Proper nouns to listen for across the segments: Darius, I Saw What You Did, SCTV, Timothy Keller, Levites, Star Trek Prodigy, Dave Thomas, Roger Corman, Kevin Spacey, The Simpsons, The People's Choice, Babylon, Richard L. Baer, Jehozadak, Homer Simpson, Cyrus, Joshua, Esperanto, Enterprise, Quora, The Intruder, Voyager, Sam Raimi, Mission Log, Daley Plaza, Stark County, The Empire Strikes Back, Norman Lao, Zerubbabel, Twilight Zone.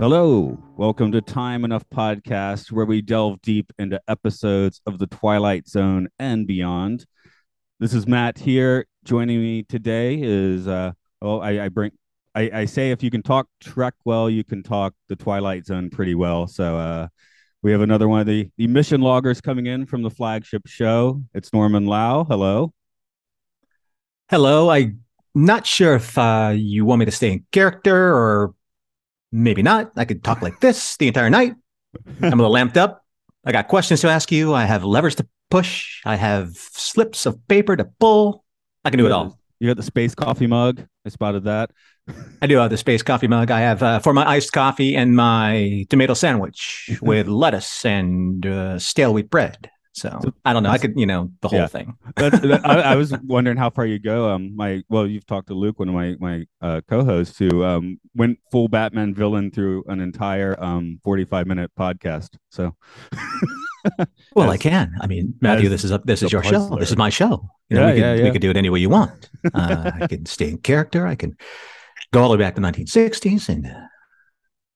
Hello, welcome to Time Enough Podcast, where we delve deep into episodes of The Twilight Zone and beyond. This is Matt here. Joining me today is, I say if you can talk Trek well, you can talk The Twilight Zone pretty well. So we have another one of the mission loggers coming in from the flagship show. It's Norman Lao. Hello. Hello. I'm not sure if you want me to stay in character or maybe not. I could talk like this the entire night. I'm a little amped up. I got questions to ask you. I have levers to push. I have slips of paper to pull. I can do it all. You got the space coffee mug. I spotted that. I do have the space coffee mug. I have for my iced coffee and my tomato sandwich with lettuce and stale wheat bread. So I don't know. I could, the whole thing. I was wondering how far you go. You've talked to Luke, one of my co-hosts, who went full Batman villain through an entire 45-minute podcast. So, well, I can. I mean, Matthew, this is your show. This is my show. We could do it any way you want. I can stay in character. I can go all the way back to the 1960s and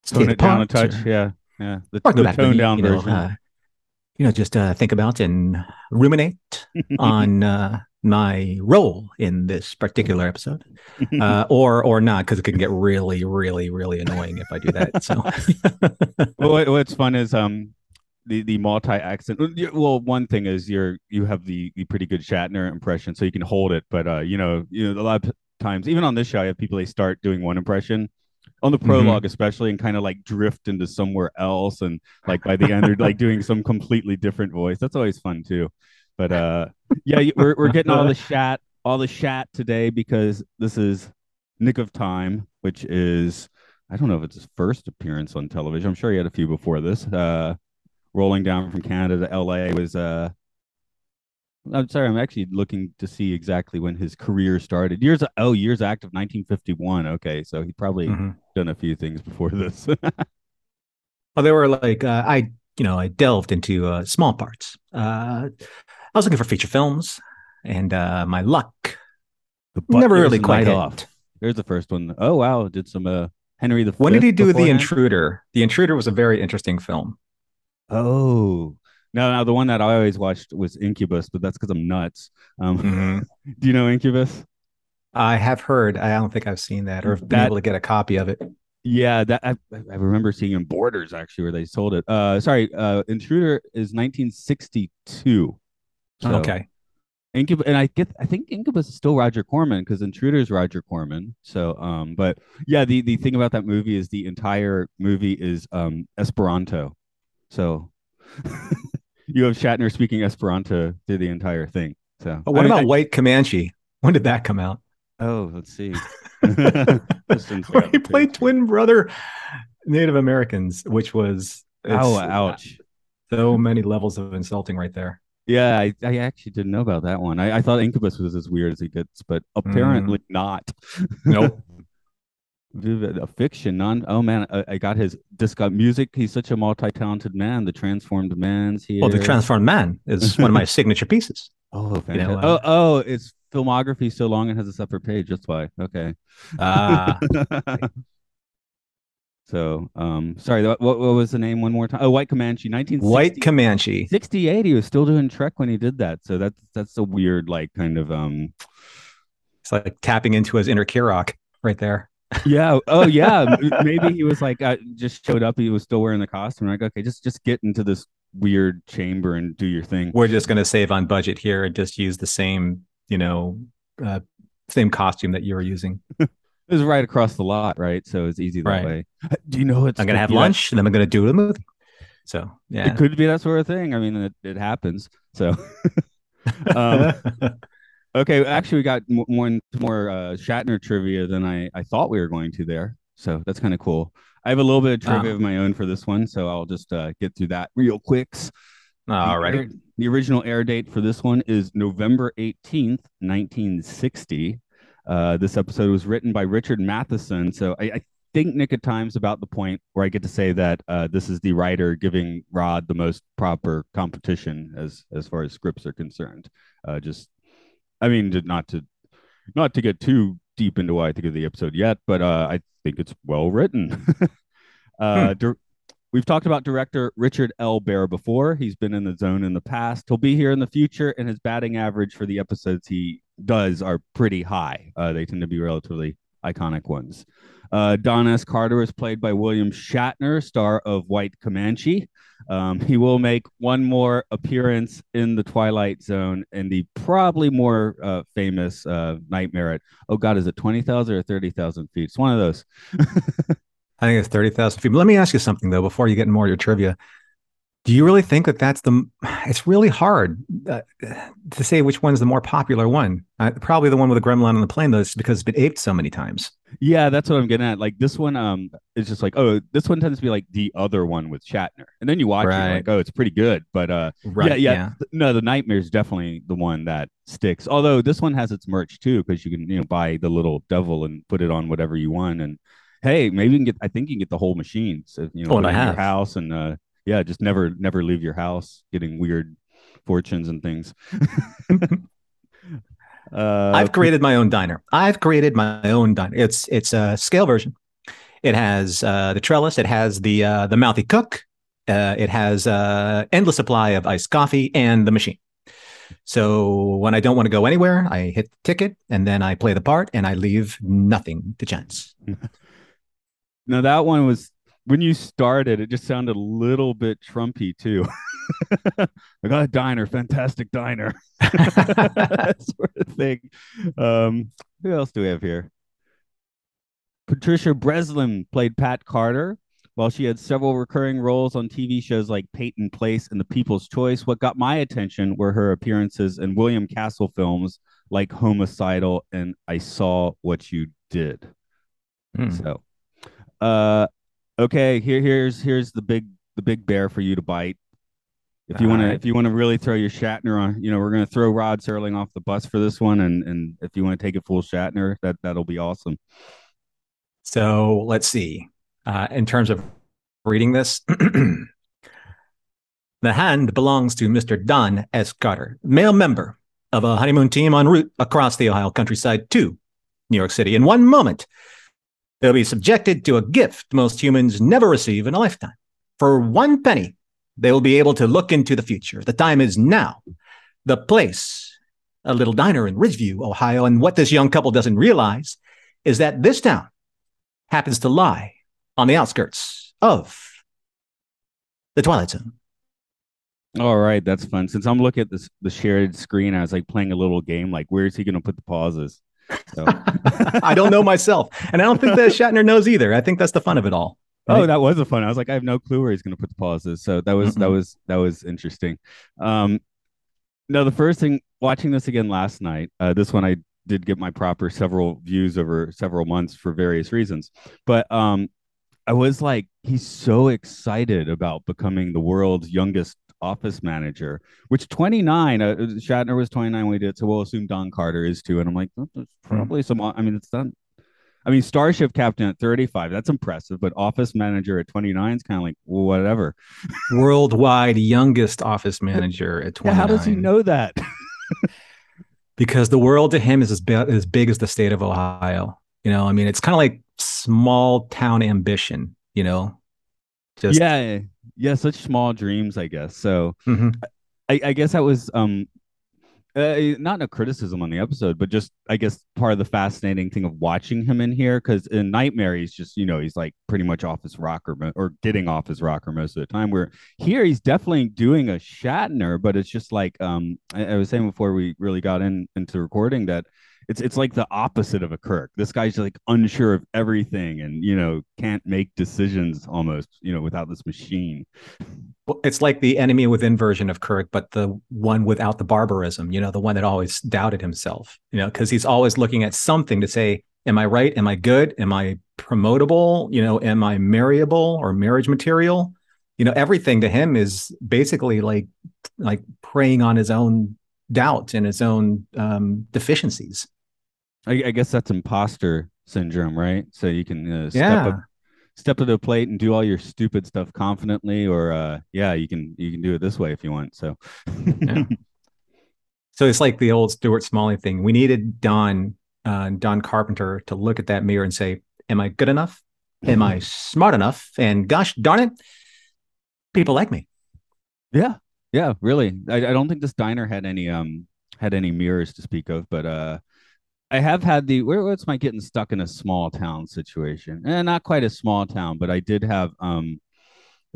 tone it down a touch. Yeah. The tone down version. Just think about and ruminate on my role in this particular episode, or not, because it can get really, really, really annoying if I do that. So, well, what's fun is the multi accent. Well, one thing is you have the pretty good Shatner impression, so you can hold it. But a lot of times, even on this show, I have people, they start doing one impression on the prologue, especially, and kind of like drift into somewhere else, and like by the end they're like doing some completely different voice. That's always fun too. But we're getting all the chat today, because this is Nick of Time, which is, I don't know if it's his first appearance on television. I'm sure he had a few before this. Rolling down from Canada to LA was I'm sorry, I'm actually looking to see exactly when his career started. Years active, 1951. Okay, so he probably done a few things before this. Well, they were like, I delved into small parts. I was looking for feature films, and my luck never really quite hit. Off. There's the first one. Oh, wow, did some Henry the Fifth. When did he do beforehand? The Intruder? The Intruder was a very interesting film. Oh. No, the one that I always watched was Incubus, but that's because I'm nuts. Do you know Incubus? I have heard. I don't think I've seen that or been able to get a copy of it. Yeah, that I remember seeing in Borders, actually, where they sold it. Intruder is 1962. So, okay. Incubus, and I think Incubus is still Roger Corman, because Intruder is Roger Corman. So, but yeah, the thing about that movie is the entire movie is Esperanto. So. You have Shatner speaking Esperanto through the entire thing. So, about White Comanche? When did that come out? Oh, let's see. Where he played twin brother Native Americans, which was ouch. So many levels of insulting right there. Yeah, I actually didn't know about that one. I thought Incubus was as weird as it gets, but apparently not. Nope. A fiction non. Oh man, I got his disco music. He's such a multi-talented man. The Transformed Man's here. Well, The Transformed Man is one of my signature pieces. Oh, fantastic. It's filmography so long it has a separate page. That's why. Okay. So, sorry. What was the name one more time? Oh, White Comanche. 1960. White Comanche. 68. He was still doing Trek when he did that. So that's a weird, like, kind of It's like tapping into his inner Kirok right there. Yeah. Oh, yeah. Maybe he was like, just showed up. He was still wearing the costume. Like, okay, just get into this weird chamber and do your thing. We're just going to save on budget here and just use the same, same costume that you were using. It was right across the lot, right? So it's easy that way. Do you know? I'm going to have lunch, and then I'm going to do the movie. So yeah, it could be that sort of thing. I mean, it happens. So okay, actually, we got one more Shatner trivia than I thought we were going to there. So that's kind of cool. I have a little bit of trivia of my own for this one, so I'll just get through that real quick. All right. The original air date for this one is November 18th, 1960. This episode was written by Richard Matheson. So I think Nick at Time's about the point where I get to say that this is the writer giving Rod the most proper competition as far as scripts are concerned. Not to get too deep into why I think of the episode yet, but I think it's well written. We've talked about director Richard L. Baer before. He's been in the zone in the past. He'll be here in the future, and his batting average for the episodes he does are pretty high. They tend to be relatively iconic ones. Don S. Carter is played by William Shatner, star of White Comanche. He will make one more appearance in the Twilight Zone and the probably more famous nightmare at, oh God, is it 20,000 or 30,000 feet? It's one of those. I think it's 30,000 feet. But let me ask you something, though, before you get into more of your trivia. Do you really think it's really hard to say which one's the more popular one? Probably the one with the gremlin on the plane, though, is because it's been aped so many times. Yeah, that's what I'm getting at. Like this one is just like, oh, this one tends to be like the other one with Shatner. And then you watch it and like, oh, it's pretty good. But No, the nightmare is definitely the one that sticks. Although this one has its merch, too, because you can buy the little devil and put it on whatever you want. And hey, maybe you can get the whole machine. So, your house and just never leave your house, getting weird fortunes and things. I've created my own diner. It's a scale version. It has the trellis. It has the mouthy cook. It has endless supply of iced coffee and the machine. So when I don't want to go anywhere, I hit the ticket and then I play the part and I leave nothing to chance. Now, that one was when you started, it just sounded a little bit Trumpy, too. I got a diner, fantastic diner. That sort of thing. Who else do we have here? Patricia Breslin played Pat Carter. While she had several recurring roles on TV shows like Peyton Place and The People's Choice, what got my attention were her appearances in William Castle films like Homicidal and I Saw What You Did. So... okay, here's the big bear for you to bite. If you want to really throw your Shatner on, we're going to throw Rod Serling off the bus for this one, and if you want to take it full Shatner, that'll be awesome. So let's see. In terms of reading this, the hand belongs to Mr. Don S. Carter, male member of a honeymoon team en route across the Ohio countryside to New York City. In one moment, they'll be subjected to a gift most humans never receive in a lifetime. For one penny, they will be able to look into the future. The time is now. The place, a little diner in Ridgeview, Ohio. And what this young couple doesn't realize is that this town happens to lie on the outskirts of the Twilight Zone. All right, that's fun. Since I'm looking at the shared screen, I was like playing a little game, like where is he going to put the pauses? So. I don't know myself, and I don't think that Shatner knows either. I think that's the fun of it all. Right? Oh, that was a fun. I was like, I have no clue where he's going to put the pauses. So that was interesting. No, the first thing watching this again last night, this one I did get my proper several views over several months for various reasons, but I was like, he's so excited about becoming the world's youngest office manager, which 29 Shatner was 29 when we did it, so we'll assume Don Carter is too, and I'm like, oh, there's probably some, it's done. Starship captain at 35, that's impressive, but office manager at 29 is kind of like, well, whatever. Worldwide youngest office manager at 29. Yeah, how does he know that? Because the world to him is as big as the state of Ohio. It's kind of like small town ambition, Yeah, such small dreams, I guess. So I guess that was not a criticism on the episode, but just, I guess, part of the fascinating thing of watching him in here, because in Nightmare, he's just, he's like pretty much off his rocker or getting off his rocker most of the time. Where here, he's definitely doing a Shatner, but it's just like I was saying before we really got into recording that it's like the opposite of a Kirk. This guy's like unsure of everything and, you know, can't make decisions almost, you know, without this machine. Well, it's like the Enemy Within version of Kirk, but the one without the barbarism, you know, the one that always doubted himself, you know, because he's always looking at something to say, am I right? Am I good? Am I promotable? You know, am I marryable or marriage material? You know, everything to him is basically like preying on his own doubt and his own deficiencies. I guess that's imposter syndrome, right? So you can step up to the plate and do all your stupid stuff confidently, or you can do it this way if you want. So, yeah. So it's like the old Stuart Smalley thing. We needed Don Carpenter to look at that mirror and say, "Am I good enough? Am I smart enough? And gosh darn it, people like me." Yeah. Yeah, really. I don't think this diner had any mirrors to speak of, but I have had what's my getting stuck in a small town situation? Not quite a small town, but I did have I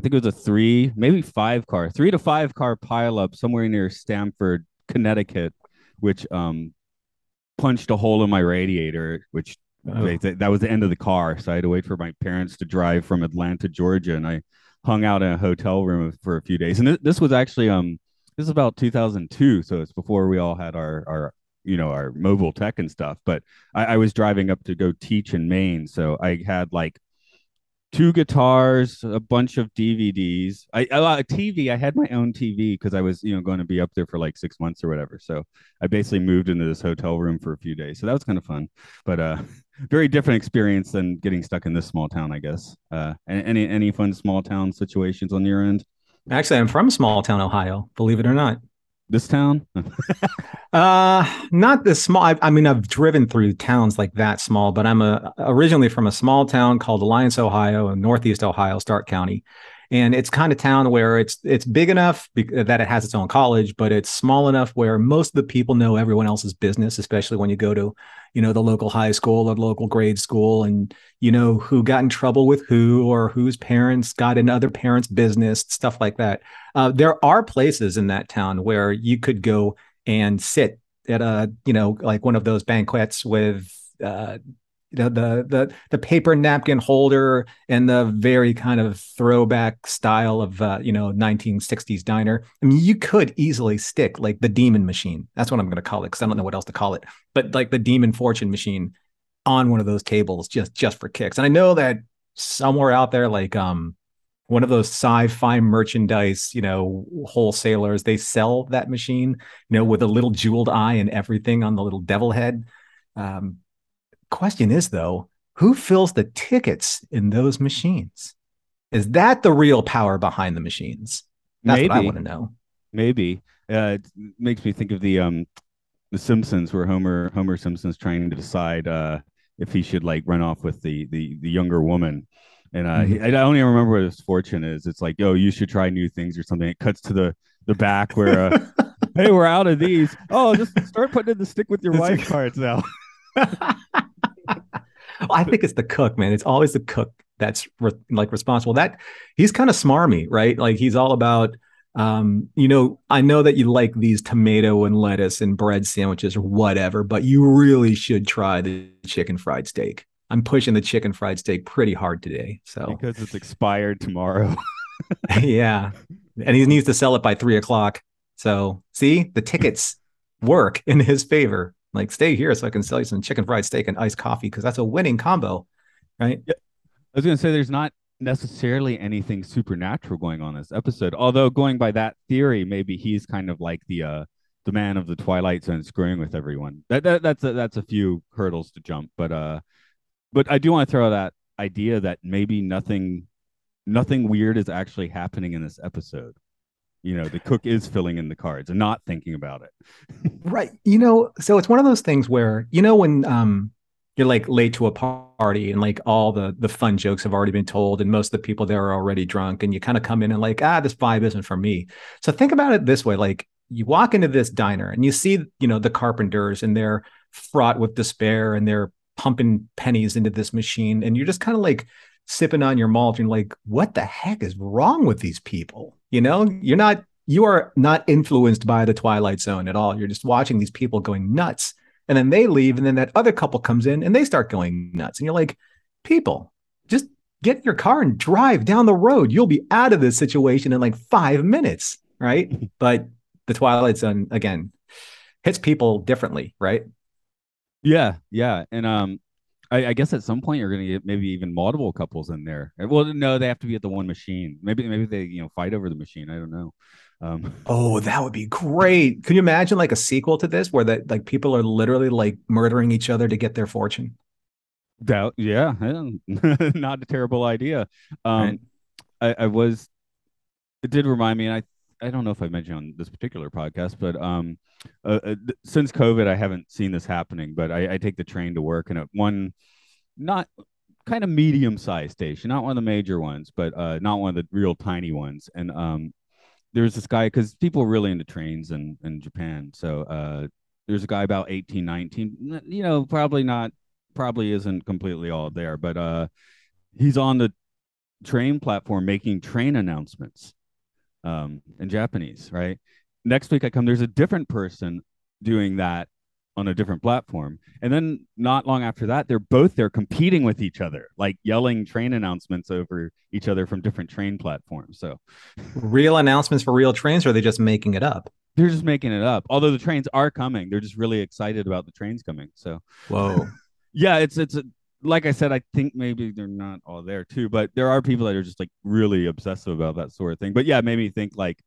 think it was a 3 to 5 car pileup somewhere near Stamford, Connecticut, which punched a hole in my radiator, which that was the end of the car. So I had to wait for my parents to drive from Atlanta, Georgia, and I hung out in a hotel room for a few days. And this was actually this is about 2002, so it's before we all had our you know, our mobile tech and stuff. But I was driving up to go teach in Maine, so I had like two guitars, a bunch of DVDs, a TV. I had my own TV because I was, you know, going to be up there for like 6 months or whatever. So I basically moved into this hotel room for a few days. So that was kind of fun, but very different experience than getting stuck in this small town, I guess. Any fun small town situations on your end? Actually, I'm from small town Ohio, believe it or not. This town? Not this small. I mean, I've driven through towns like that small, but I'm originally from a small town called Alliance, Ohio, in Northeast Ohio, Stark County. And it's kind of town where it's big enough that it has its own college, but it's small enough where most of the people know everyone else's business, especially when you go to, you know, the local high school or local grade school, and you know who got in trouble with who, or whose parents got in other parents' business, stuff like that. There are places in that town where you could go and sit at a, you know, like one of those banquets with the paper napkin holder and the very kind of throwback style of, you know, 1960s diner. I mean, you could easily stick like the Demon Machine. That's what I'm going to call it, because I don't know what else to call it. But like the Demon Fortune Machine on one of those tables, just for kicks. And I know that somewhere out there, like one of those sci-fi merchandise, you know, wholesalers, they sell that machine, you know, with a little jeweled eye and everything on the little devil head. Question is, though, who fills the tickets in those machines? Is that the real power behind the machines? That's maybe what I want to know. Maybe. It makes me think of the Simpsons, where Homer Simpson's trying to decide if he should like run off with the younger woman. And I don't even remember what his fortune is. It's like, yo, you should try new things or something. It cuts to the back where, hey, we're out of these. Oh, just start putting in the stick with your wife cards now. Well, I think it's the cook, man. It's always the cook that's responsible. That he's kind of smarmy, right? Like he's all about, you know, I know that you like these tomato and lettuce and bread sandwiches or whatever, but you really should try the chicken fried steak. I'm pushing the chicken fried steak pretty hard today, so because it's expired tomorrow. Yeah, and he needs to sell it by 3:00. So see, the tickets work in his favor. Like, stay here so I can sell you some chicken fried steak and iced coffee, because that's a winning combo, right? Yeah. I was going to say there's not necessarily anything supernatural going on this episode, although going by that theory, maybe he's kind of like the man of the Twilight Zone screwing with everyone. That's a few hurdles to jump, but I do want to throw that idea that maybe nothing weird is actually happening in this episode. You know, the cook is filling in the cards and not thinking about it. Right. You know, so it's one of those things where, you know, when you're like late to a party and like all the fun jokes have already been told and most of the people there are already drunk, and you kind of come in and like, this vibe isn't for me. So think about it this way. Like you walk into this diner and you see, you know, the carpenters, and they're fraught with despair and they're pumping pennies into this machine. And you're just kind of like sipping on your malt and like, what the heck is wrong with these people? You know, you are not influenced by the Twilight Zone at all. You're just watching these people going nuts. and then they leave, and then that other couple comes in and they start going nuts. And you're like, people, just get in your car and drive down the road. You'll be out of this situation in like 5 minutes, right? But the Twilight Zone, again, hits people differently, right? Yeah. And I guess at some point you're going to get maybe even multiple couples in there. Well, no, they have to be at the one machine. Maybe they, fight over the machine. I don't know. Oh, that would be great. Can you imagine like a sequel to this where that like people are literally like murdering each other to get their fortune? Not a terrible idea. Right. It did remind me, and I don't know if I mentioned on this particular podcast, but since COVID, I haven't seen this happening, but I take the train to work, and at one, not kind of medium-sized station, not one of the major ones, but not one of the real tiny ones. And there's this guy, because people are really into trains in Japan. So there's a guy about 18, 19, probably isn't completely all there, but he's on the train platform making train announcements in Japanese, right? Next week I come, there's a different person doing that on a different platform. And then not long after that, they're both there competing with each other, like yelling train announcements over each other from different train platforms. So real announcements for real trains, or are they just making it up? They're just making it up. Although the trains are coming. They're just really excited about the trains coming. So whoa. Yeah, it's like I said, I think maybe they're not all there too, but there are people that are just like really obsessive about that sort of thing. But yeah, it made me think like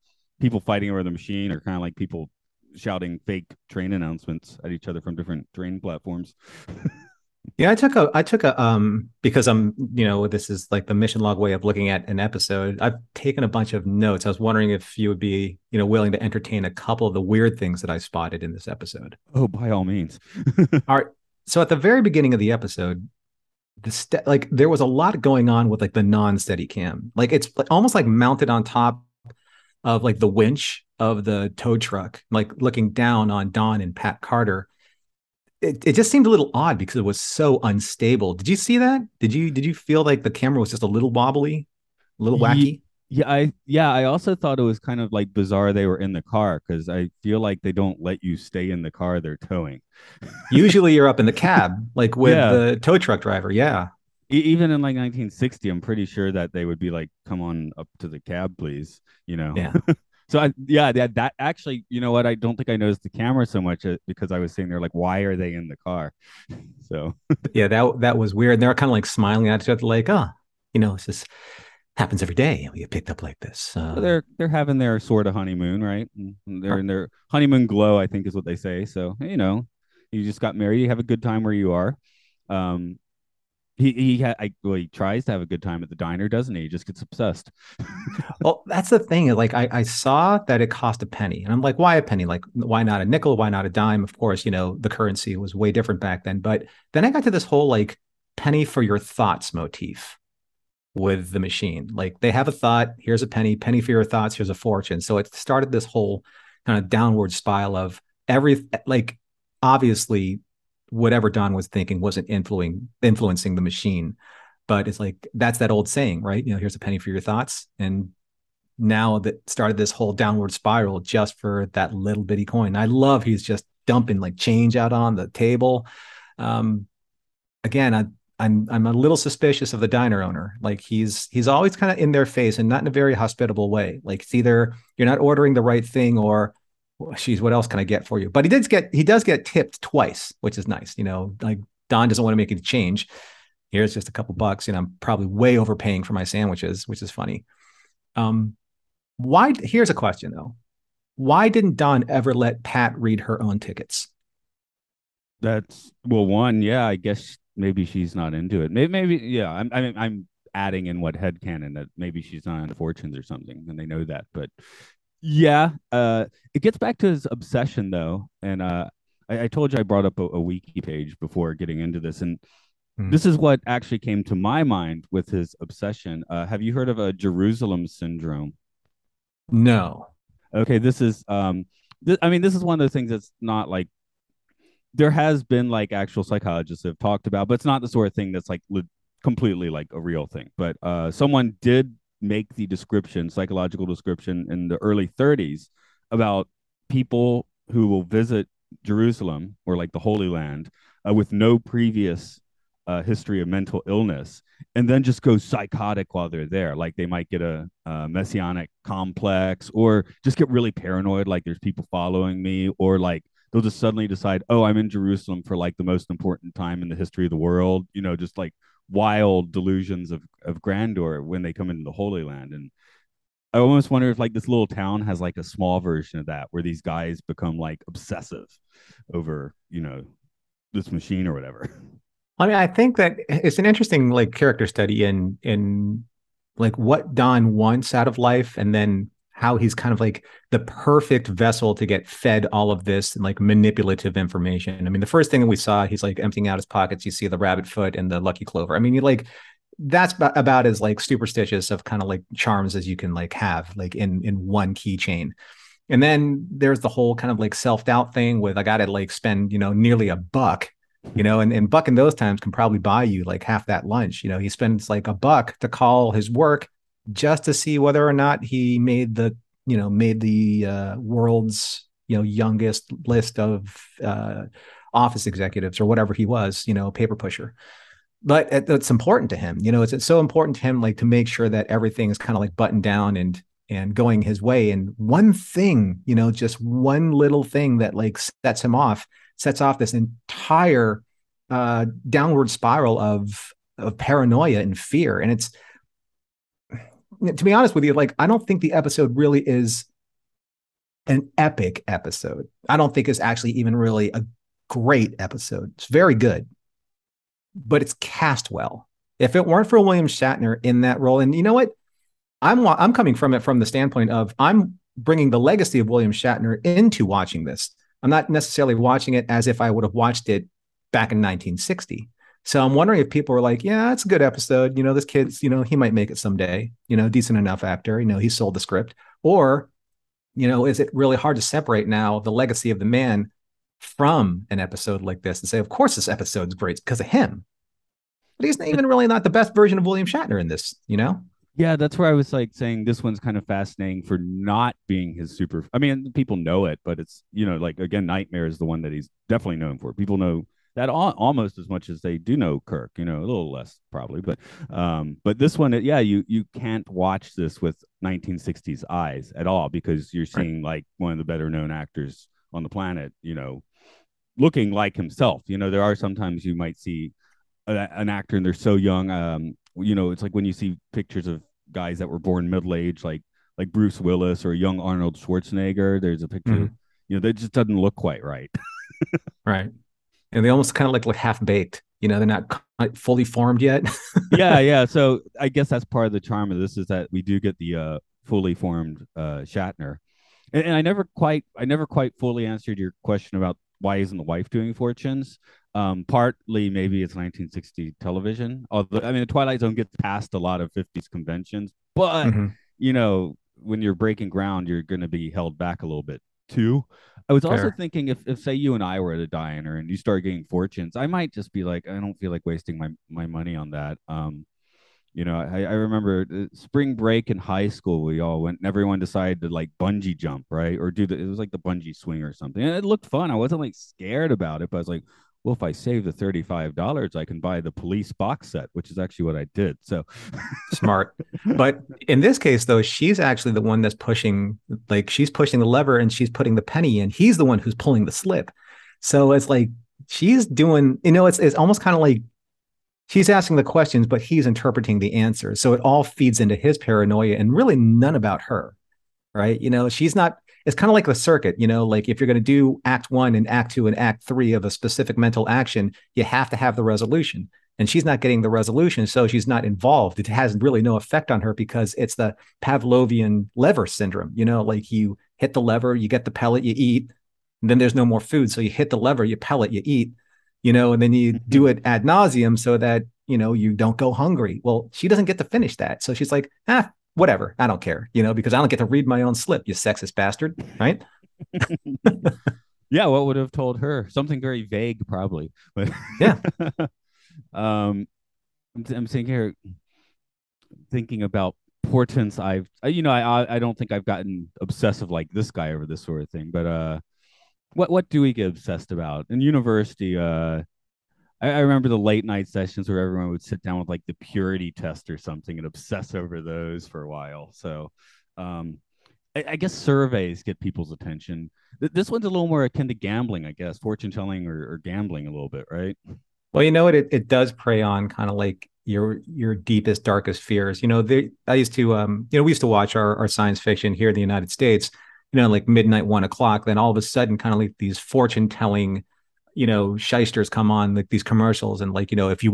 people fighting over the machine or kind of like people shouting fake train announcements at each other from different train platforms. Yeah, I took a because I'm this is like the Mission Log way of looking at an episode. I've taken a bunch of notes. I was wondering if you would be willing to entertain a couple of the weird things that I spotted in this episode. Oh, by all means. All right. So at the very beginning of the episode, there was a lot going on with like the non-steady cam. Like it's almost like mounted on top of like the winch of the tow truck, like looking down on Don and Pat Carter. It just seemed a little odd because it was so unstable. Did you see that? Did you feel like the camera was just a little wobbly, a little wacky? Yeah, I also thought it was kind of like bizarre they were in the car, because I feel like they don't let you stay in the car they're towing. Usually you're up in the cab, like with the tow truck driver. Yeah. Even in like 1960, I'm pretty sure that they would be like, come on up to the cab, please. Yeah. So that actually, you know what? I don't think I noticed the camera so much because I was sitting there like, why are they in the car? So yeah, that was weird. And they were kind of like smiling at each other like, it's just happens every day and we get picked up like this. So they're having their sort of honeymoon, right? And they're in their honeymoon glow, I think is what they say. So you just got married, you have a good time where you are. He tries to have a good time at the diner, doesn't he? He just gets obsessed. Well, that's the thing. Like I saw that it cost a penny, and I'm like, why a penny? Like why not a nickel? Why not a dime? Of course, the currency was way different back then. But then I got to this whole like penny for your thoughts motif with the machine. Like they have a thought, here's a penny for your thoughts, here's a fortune. So it started this whole kind of downward spiral of obviously whatever Don was thinking wasn't influencing the machine, but it's like, that's that old saying, right? Here's a penny for your thoughts. And now that started this whole downward spiral just for that little bitty coin. I love, he's just dumping like change out on the table. Again, I'm a little suspicious of the diner owner. Like he's always kind of in their face and not in a very hospitable way. Like it's either you're not ordering the right thing or she's, what else can I get for you? But he does get tipped twice, which is nice. Like Don doesn't want to make any change. Here's just a couple bucks. I'm probably way overpaying for my sandwiches, which is funny. Why? Here's a question though. Why didn't Don ever let Pat read her own tickets? That's one. Yeah, I guess. Maybe she's not into it. Maybe yeah. I'm adding in what headcanon that maybe she's not into fortunes or something, and they know that. But yeah, it gets back to his obsession though. And I told you I brought up a wiki page before getting into this, and this is what actually came to my mind with his obsession. Have you heard of a Jerusalem syndrome? No. Okay, this is this is one of those things that's not like. There has been like actual psychologists have talked about, but it's not the sort of thing that's like completely like a real thing. But someone did make the psychological description in the early 1930s about people who will visit Jerusalem, or like the Holy Land, with no previous history of mental illness, and then just go psychotic while they're there. Like they might get a messianic complex, or just get really paranoid, like there's people following me, or like they'll just suddenly decide, oh, I'm in Jerusalem for like the most important time in the history of the world, you know, just like wild delusions of grandeur when they come into the Holy Land. And I almost wonder if like this little town has like a small version of that, where these guys become like obsessive over, you know, this machine or whatever. I mean, I think that it's an interesting like character study in like what Don wants out of life, and then how he's kind of like the perfect vessel to get fed all of this and like manipulative information. I mean, the first thing that we saw, he's like emptying out his pockets. You see the rabbit foot and the lucky clover. I mean, you like, that's about as like superstitious of kind of like charms as you can like have like in one keychain. And then there's the whole kind of like self-doubt thing with, I got to like spend, you know, nearly $1, you know, and buck in those times can probably buy you like half that lunch. You know, he spends like $1 to call his work just to see whether or not he made the, you know, made the world's, you know, youngest list of office executives or whatever he was, you know, paper pusher. But it's important to him, you know, it's so important to him, like to make sure that everything is kind of like buttoned down and going his way. And one thing, you know, just one little thing that like sets off this entire downward spiral of paranoia and fear. And it's, to be honest with you, like, I don't think the episode really is an epic episode. I don't think it's actually even really a great episode. It's very good, but it's cast well. If it weren't for William Shatner in that role, and you know what? I'm coming from it from the standpoint of I'm bringing the legacy of William Shatner into watching this. I'm not necessarily watching it as if I would have watched it back in 1960. So I'm wondering if people were like, yeah, it's a good episode. You know, this kid's, you know, he might make it someday, you know, decent enough actor, you know, he sold the script. Or, you know, is it really hard to separate now the legacy of the man from an episode like this and say, of course, this episode's great because of him. But he's even really not the best version of William Shatner in this, you know? Yeah, that's where I was like saying this one's kind of fascinating for not being his super. I mean, people know it, but it's, you know, like, again, Nightmare is the one that he's definitely known for. People know that almost as much as they do know Kirk, you know, a little less probably, but this one, yeah, you can't watch this with 1960s eyes at all, because you're seeing like one of the better known actors on the planet, you know, looking like himself. You know, there are sometimes you might see an actor and they're so young. You know, it's like when you see pictures of guys that were born middle age, like Bruce Willis or young Arnold Schwarzenegger. There's a picture, mm-hmm. you know, that just doesn't look quite right. Right. And they almost kind of like half baked, you know, they're not fully formed yet. Yeah. So I guess that's part of the charm of this, is that we do get the fully formed Shatner. And I never quite fully answered your question about why isn't the wife doing fortunes? Partly maybe it's 1960 television. Although, I mean, the Twilight Zone gets past a lot of 50s conventions, but mm-hmm. you know, when you're breaking ground, you're going to be held back a little bit too. I was also thinking if say you and I were at a diner and you start getting fortunes, I might just be like, I don't feel like wasting my money on that. You know, I remember spring break in high school, we all went and everyone decided to like bungee jump, right? Or it was like the bungee swing or something. And it looked fun. I wasn't like scared about it, but I was like, well, if I save the $35, I can buy the Police box set, which is actually what I did. So smart. But in this case, though, she's actually the one that's pushing, like she's pushing the lever and she's putting the penny in. He's the one who's pulling the slip. So it's like she's doing, you know, it's almost kind of like she's asking the questions, but he's interpreting the answers. So it all feeds into his paranoia and really none about her. Right. You know, she's not. It's kind of like the circuit, you know, like if you're going to do act 1 and act 2 and act 3 of a specific mental action, you have to have the resolution, and she's not getting the resolution. So she's not involved. It has really no effect on her because it's the Pavlovian lever syndrome. You know, like you hit the lever, you get the pellet, you eat, and then there's no more food. So you hit the lever, you pellet, you eat, you know, and then you do it ad nauseum so that, you know, you don't go hungry. Well, she doesn't get to finish that. So she's like, whatever, I don't care, you know, because I don't get to read my own slip, you sexist bastard, right? Yeah, what would have told her? Something very vague, probably. But yeah. I'm sitting here thinking about portents. I don't think I've gotten obsessive like this guy over this sort of thing, but What do we get obsessed about? In university, I remember the late night sessions where everyone would sit down with like the purity test or something and obsess over those for a while. So I guess surveys get people's attention. This one's a little more akin to gambling, I guess, fortune telling or gambling a little bit, right? Well, you know what? It does prey on kind of like your deepest, darkest fears. You know, we used to watch our science fiction here in the United States, you know, like midnight, 1 o'clock. Then all of a sudden, kind of like these fortune telling, you know, shysters come on, like these commercials. And like, you know, do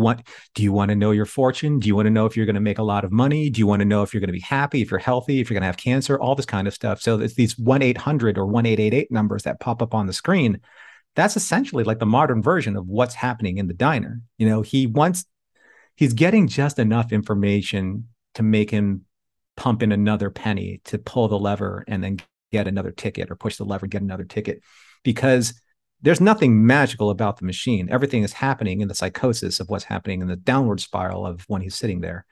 you want to know your fortune? Do you want to know if you're going to make a lot of money? Do you want to know if you're going to be happy, if you're healthy, if you're going to have cancer, all this kind of stuff. So it's these 1-800 or 1888 numbers that pop up on the screen. That's essentially like the modern version of what's happening in the diner. You know, he's getting just enough information to make him pump in another penny to pull the lever and then get another ticket, or push the lever, get another ticket, because there's nothing magical about the machine. Everything is happening in the psychosis of what's happening in the downward spiral of when he's sitting there,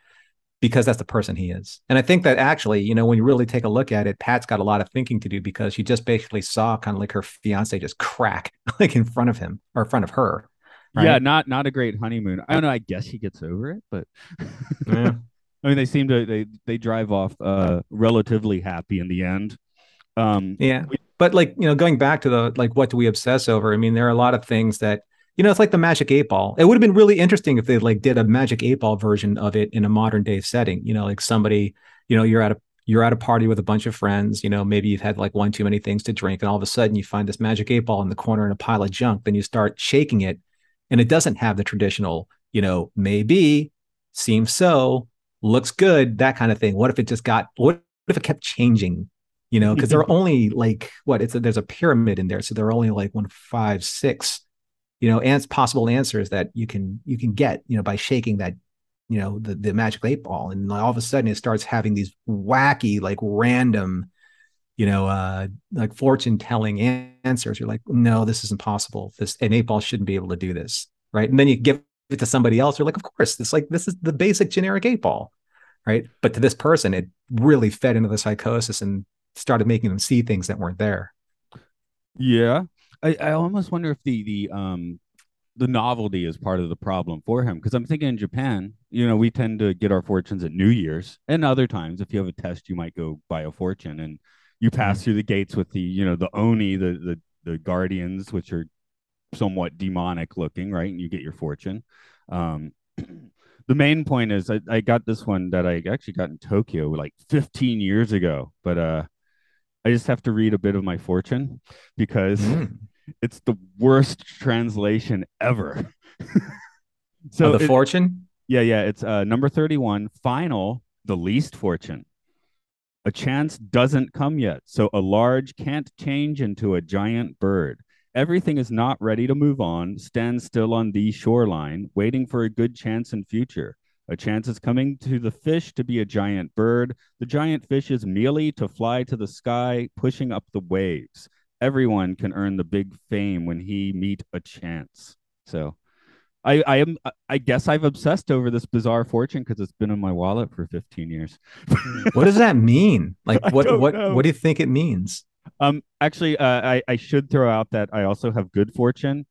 because that's the person he is. And I think that actually, you know, when you really take a look at it, Pat's got a lot of thinking to do, because she just basically saw kind of like her fiance just crack like in front of him or in front of her. Right? Yeah, not a great honeymoon. I don't know. I guess he gets over it, but yeah. I mean, they seem to they drive off relatively happy in the end. Yeah, but like, you know, going back to the like, what do we obsess over? I mean, there are a lot of things that, you know, it's like the Magic 8-Ball. It would have been really interesting if they like did a Magic 8-Ball version of it in a modern day setting. You know, like somebody, you know, you're at a party with a bunch of friends. You know, maybe you've had like one too many things to drink, and all of a sudden you find this Magic 8-Ball in the corner in a pile of junk. Then you start shaking it, and it doesn't have the traditional, you know, maybe, seems so, looks good, that kind of thing. What if it kept changing? You know, because there are only like there's a pyramid in there, so there are only like 1, 5, 6. You know, and possible answers that you can get, you know, by shaking that, you know, the Magic 8-Ball. And all of a sudden it starts having these wacky, like random, you know, like fortune telling answers. You're like, no, this isn't possible. This an 8-Ball shouldn't be able to do this. Right. And then you give it to somebody else. You're like, of course, it's like, this is the basic generic 8-Ball. Right. But to this person, it really fed into the psychosis and started making them see things that weren't there. Yeah. I almost wonder if the novelty is part of the problem for him, because I'm thinking in Japan, you know, we tend to get our fortunes at New Year's, and other times if you have a test, you might go buy a fortune, and you pass through the gates with the, you know, the Oni, the guardians, which are somewhat demonic looking, right? And you get your fortune. The main point is I got this one that I actually got in Tokyo like 15 years ago, but I just have to read a bit of my fortune because... It's the worst translation ever. So the fortune? Yeah. It's number 31, final, the least fortune. A chance doesn't come yet, so a large can't change into a giant bird. Everything is not ready to move on, stand still on the shoreline, waiting for a good chance in future. A chance is coming to the fish to be a giant bird. The giant fish is merely to fly to the sky, pushing up the waves. Everyone can earn the big fame when he meet a chance. So I guess I've obsessed over this bizarre fortune because it's been in my wallet for 15 years. What does that mean? Like what do you think it means? I should throw out that I also have good fortune.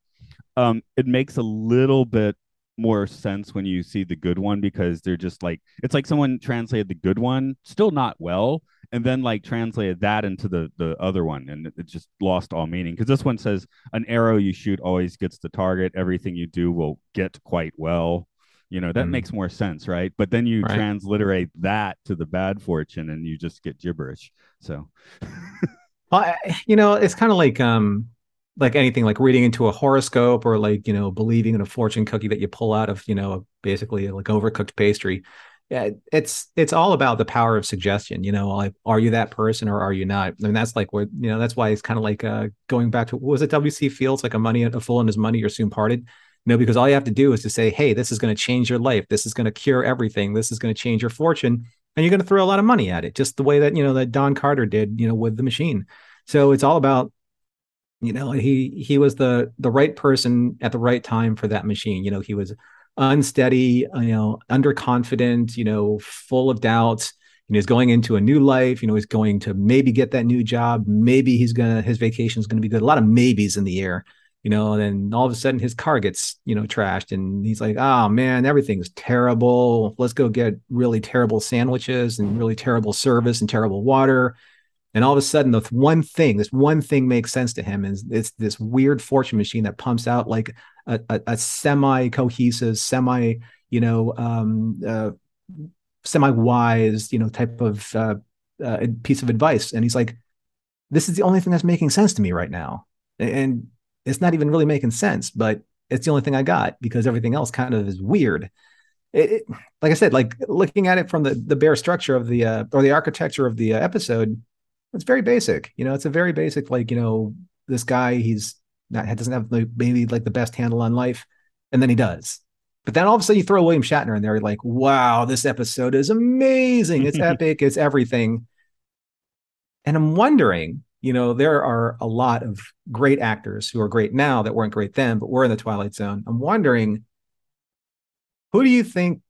It makes a little bit more sense when you see the good one, because they're just like, it's like someone translated the good one, still not well, and then like translated that into the other one, and it just lost all meaning. Because this one says, an arrow you shoot always gets the target. Everything you do will get quite well. You know, that makes more sense, right? But then you transliterate that to the bad fortune, and you just get gibberish. So, you know, it's kind of like anything, like reading into a horoscope, or like, you know, believing in a fortune cookie that you pull out of, you know, basically like overcooked pastry. Yeah, it's all about the power of suggestion. You know, like, are you that person or are you not? I mean, that's like where, you know, that's why it's kind of like going back to, was it W.C. Fields, like a fool and his money, you're soon parted. You know, because all you have to do is to say, hey, this is going to change your life. This is going to cure everything. This is going to change your fortune, and you're going to throw a lot of money at it, just the way that, you know, that Don Carter did, you know, with the machine. So it's all about, you know, he was the right person at the right time for that machine. You know, he was unsteady, you know, underconfident, you know, full of doubts, he's going into a new life. He's going to maybe get that new job. Maybe his vacation's gonna be good. A lot of maybes in the air, and then all of a sudden his car gets, trashed, and he's like, oh man, everything's terrible. Let's go get really terrible sandwiches and really terrible service and terrible water. And all of a sudden, this one thing makes sense to him, is it's this weird fortune machine that pumps out like a semi-cohesive, semi-wise, type of piece of advice. And he's like, this is the only thing that's making sense to me right now. And it's not even really making sense, but it's the only thing I got, because everything else kind of is weird. It, like I said, like looking at it from the bare structure of the, or the architecture of the episode, it's very basic. It's a very basic, this guy, doesn't have maybe like the best handle on life. And then he does. But then all of a sudden you throw William Shatner in there, you're like, wow, this episode is amazing. It's epic. It's everything. And I'm wondering, there are a lot of great actors who are great now that weren't great then, but were in the Twilight Zone. I'm wondering, who do you think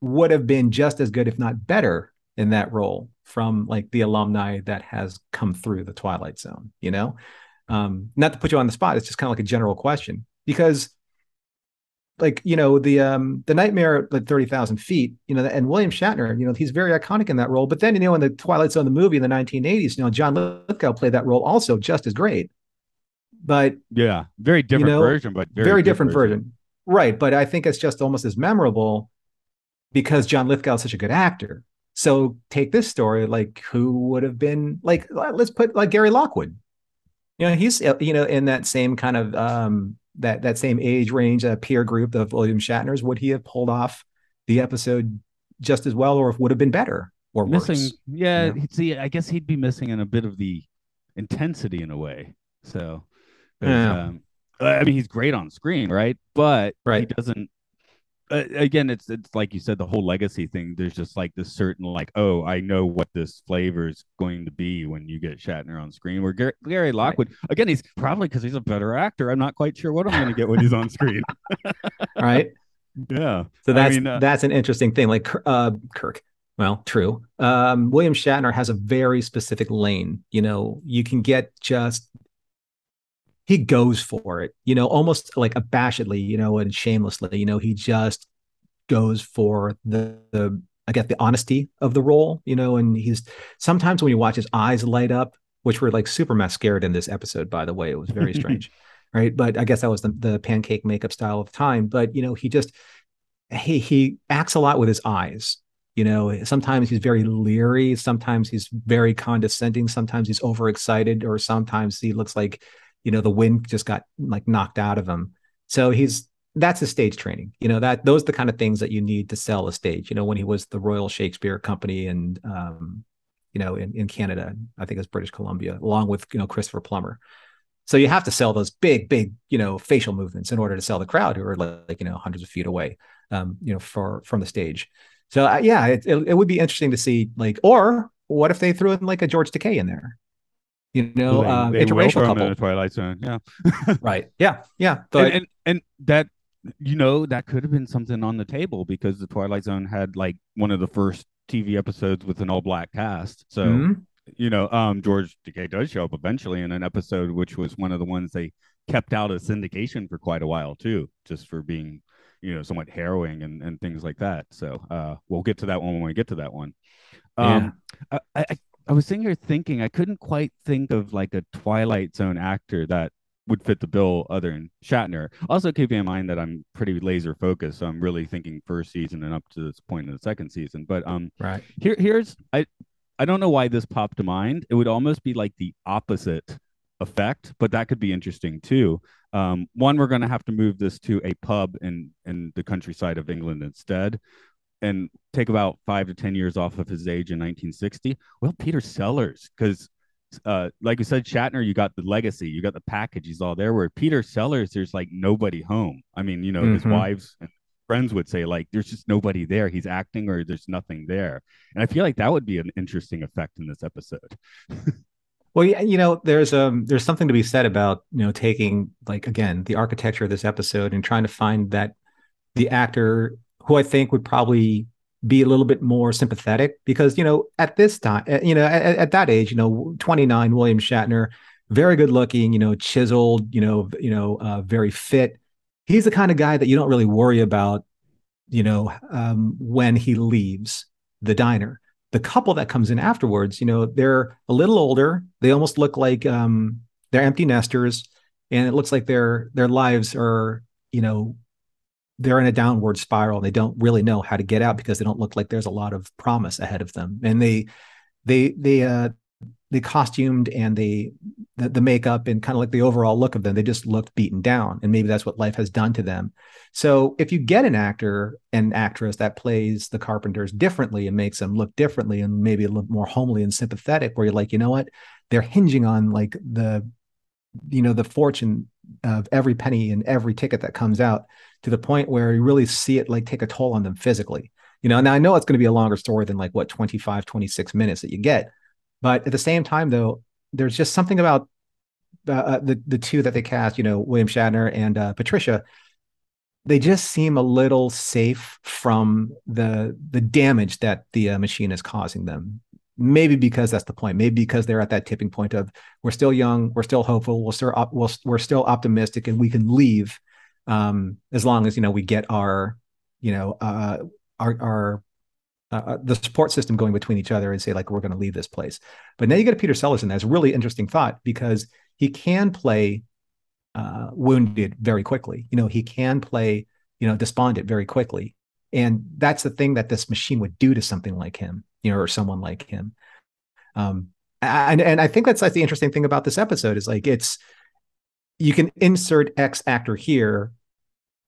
would have been just as good, if not better, in that role from like the alumni that has come through the Twilight Zone? Not to put you on the spot, it's just kind of like a general question, because the Nightmare at 30,000 feet, and William Shatner, he's very iconic in that role. But then, in the Twilight Zone, the movie in the 1980s, John Lithgow played that role also just as great, but yeah, very different version, but very different version. Right. But I think it's just almost as memorable because John Lithgow is such a good actor. So take this story, like who would have been, like, let's put like Gary Lockwood, he's, in that same kind of, that same age range, peer group of William Shatner's. Would he have pulled off the episode just as well, or would have been better or worse? Yeah. See, I guess he'd be missing in a bit of the intensity in a way. So, he's great on screen, right? But he doesn't. Again, it's like you said, the whole legacy thing. There's just like this certain, like, oh, I know what this flavor is going to be when you get Shatner on screen. Where Gary Lockwood, again, he's probably, because he's a better actor, I'm not quite sure what I'm going to get when he's on screen. Right? Yeah. So that's an interesting thing. Like Kirk. Well, true. William Shatner has a very specific lane. You can get just. He goes for it, almost like abashedly, and shamelessly, he just goes for the honesty of the role, and he's sometimes, when you watch, his eyes light up, which were like super mascaraed in this episode, by the way. It was very strange. Right. But I guess that was the pancake makeup style of time. But, he just, he acts a lot with his eyes. Sometimes he's very leery. Sometimes he's very condescending. Sometimes he's overexcited, or sometimes he looks like, the wind just got like knocked out of him. So that's his stage training. Those are the kind of things that you need to sell a stage. When he was the Royal Shakespeare Company and, in Canada, I think it was British Columbia, along with, Christopher Plummer. So you have to sell those big, big, facial movements in order to sell the crowd, who are like hundreds of feet away, from the stage. So it would be interesting to see, like, or what if they threw in like a George Takei in there? They interracial couple. Twilight Zone, yeah. Right. Yeah. Yeah. But and that, that could have been something on the table, because the Twilight Zone had like one of the first TV episodes with an all black cast. So, George Takei does show up eventually in an episode, which was one of the ones they kept out of syndication for quite a while too, just for being, somewhat harrowing and things like that. So we'll get to that one when we get to that one. I was sitting here thinking, I couldn't quite think of like a Twilight Zone actor that would fit the bill other than Shatner. Also, keeping in mind that I'm pretty laser focused, so I'm really thinking first season and up to this point in the second season. But here's I don't know why this popped to mind. It would almost be like the opposite effect, but that could be interesting too. One, we're going to have to move this to a pub in the countryside of England instead, and take about 5 to 10 years off of his age in 1960. Well, Peter Sellers, because like you said, Shatner, you got the legacy, you got the package, he's all there. Where Peter Sellers, there's like nobody home. I mean, his wives and friends would say like, there's just nobody there. He's acting, or there's nothing there. And I feel like that would be an interesting effect in this episode. Well, there's something to be said about, taking like, again, the architecture of this episode and trying to find the actor who I think would probably be a little bit more sympathetic, because, you know, at this time, you know, at that age, you know, 29, William Shatner, very good looking, you know, chiseled, very fit. He's the kind of guy that you don't really worry about, you know, when he leaves the diner. The couple that comes in afterwards, you know, they're a little older. They almost look like they're empty nesters, and it looks like their lives are, you know, they're in a downward spiral. They don't really know how to get out because they don't look like there's a lot of promise ahead of them. And they costumed and the makeup and kind of like the overall look of them, they just looked beaten down. And maybe that's what life has done to them. So if you get an actor and actress that plays the carpenters differently and makes them look differently and maybe a little more homely and sympathetic, where you're like, you know what, they're hinging on like the, you know, the fortune of every penny and every ticket that comes out, to the point where you really see it like take a toll on them physically. You know, now I know it's going to be a longer story than like what 25, 26 minutes that you get. But at the same time, though, there's just something about the two that they cast, you know, William Shatner and Patricia. They just seem a little safe from the damage that the machine is causing them. Maybe because that's the point. Maybe because they're at that tipping point of, we're still young, we're still hopeful, we're still optimistic, and we can leave as long as, you know, we get our the support system going between each other and say, like, we're going to leave this place. But now you get a Peter Sellers in that's a really interesting thought, because he can play wounded very quickly. You know, he can play, you know, despondent very quickly. And that's the thing that this machine would do to something like him, you know, or someone like him. And I think that's like the interesting thing about this episode is, like, it's, you can insert X actor here,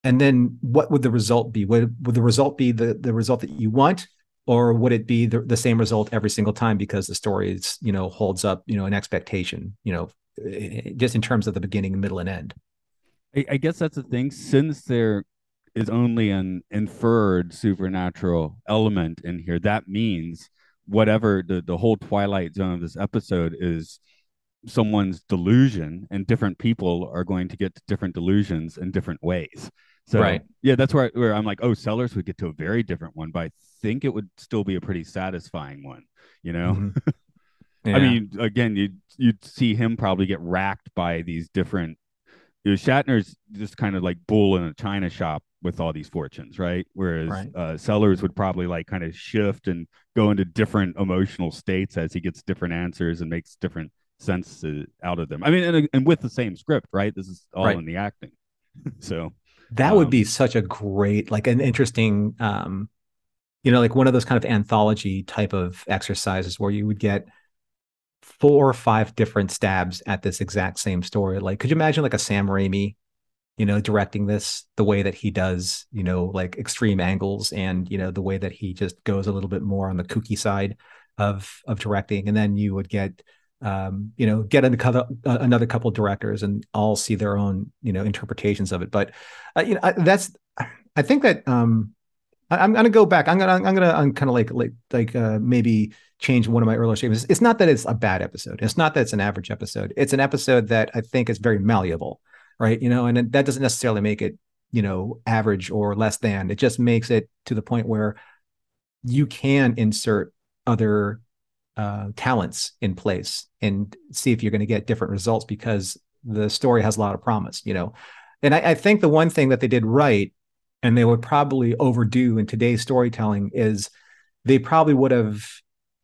and then what would the result be? Would the result be the result that you want? Or would it be the same result every single time because the story is, you know, holds up, you know, an expectation, you know, just in terms of the beginning, middle, and end? I guess that's the thing. Since there is only an inferred supernatural element in here, that means whatever the whole Twilight Zone of this episode is someone's delusion, and different people are going to get to different delusions in different ways. So, right. Yeah, that's where I'm like, oh, Sellers would get to a very different one, but I think it would still be a pretty satisfying one, you know? Mm-hmm. Yeah. I mean, again, you'd see him probably get racked by these different... You know, Shatner's just kind of like bull in a china shop with all these fortunes, right? Whereas Sellers would probably like kind of shift and go into different emotional states as he gets different answers and makes different sense out of them. I mean, and with the same script, right? This is all in the acting. So... That would be such a great, like an interesting, you know, like one of those kind of anthology type of exercises where you would get 4 or 5 different stabs at this exact same story. Like, could you imagine like a Sam Raimi, you know, directing this, the way that he does, you know, like extreme angles and, you know, the way that he just goes a little bit more on the kooky side of directing. And then you would get... you know, get another couple of directors and all see their own, you know, interpretations of it. But you know, I think that I'm going to go back. I'm kind of like maybe change one of my earlier statements. It's not that it's a bad episode. It's not that it's an average episode. It's an episode that I think is very malleable, right? You know, and that doesn't necessarily make it, you know, average or less than. It just makes it to the point where you can insert other talents in place and see if you're going to get different results, because the story has a lot of promise, you know. And I think the one thing that they did right, and they would probably overdo in today's storytelling, is they probably would have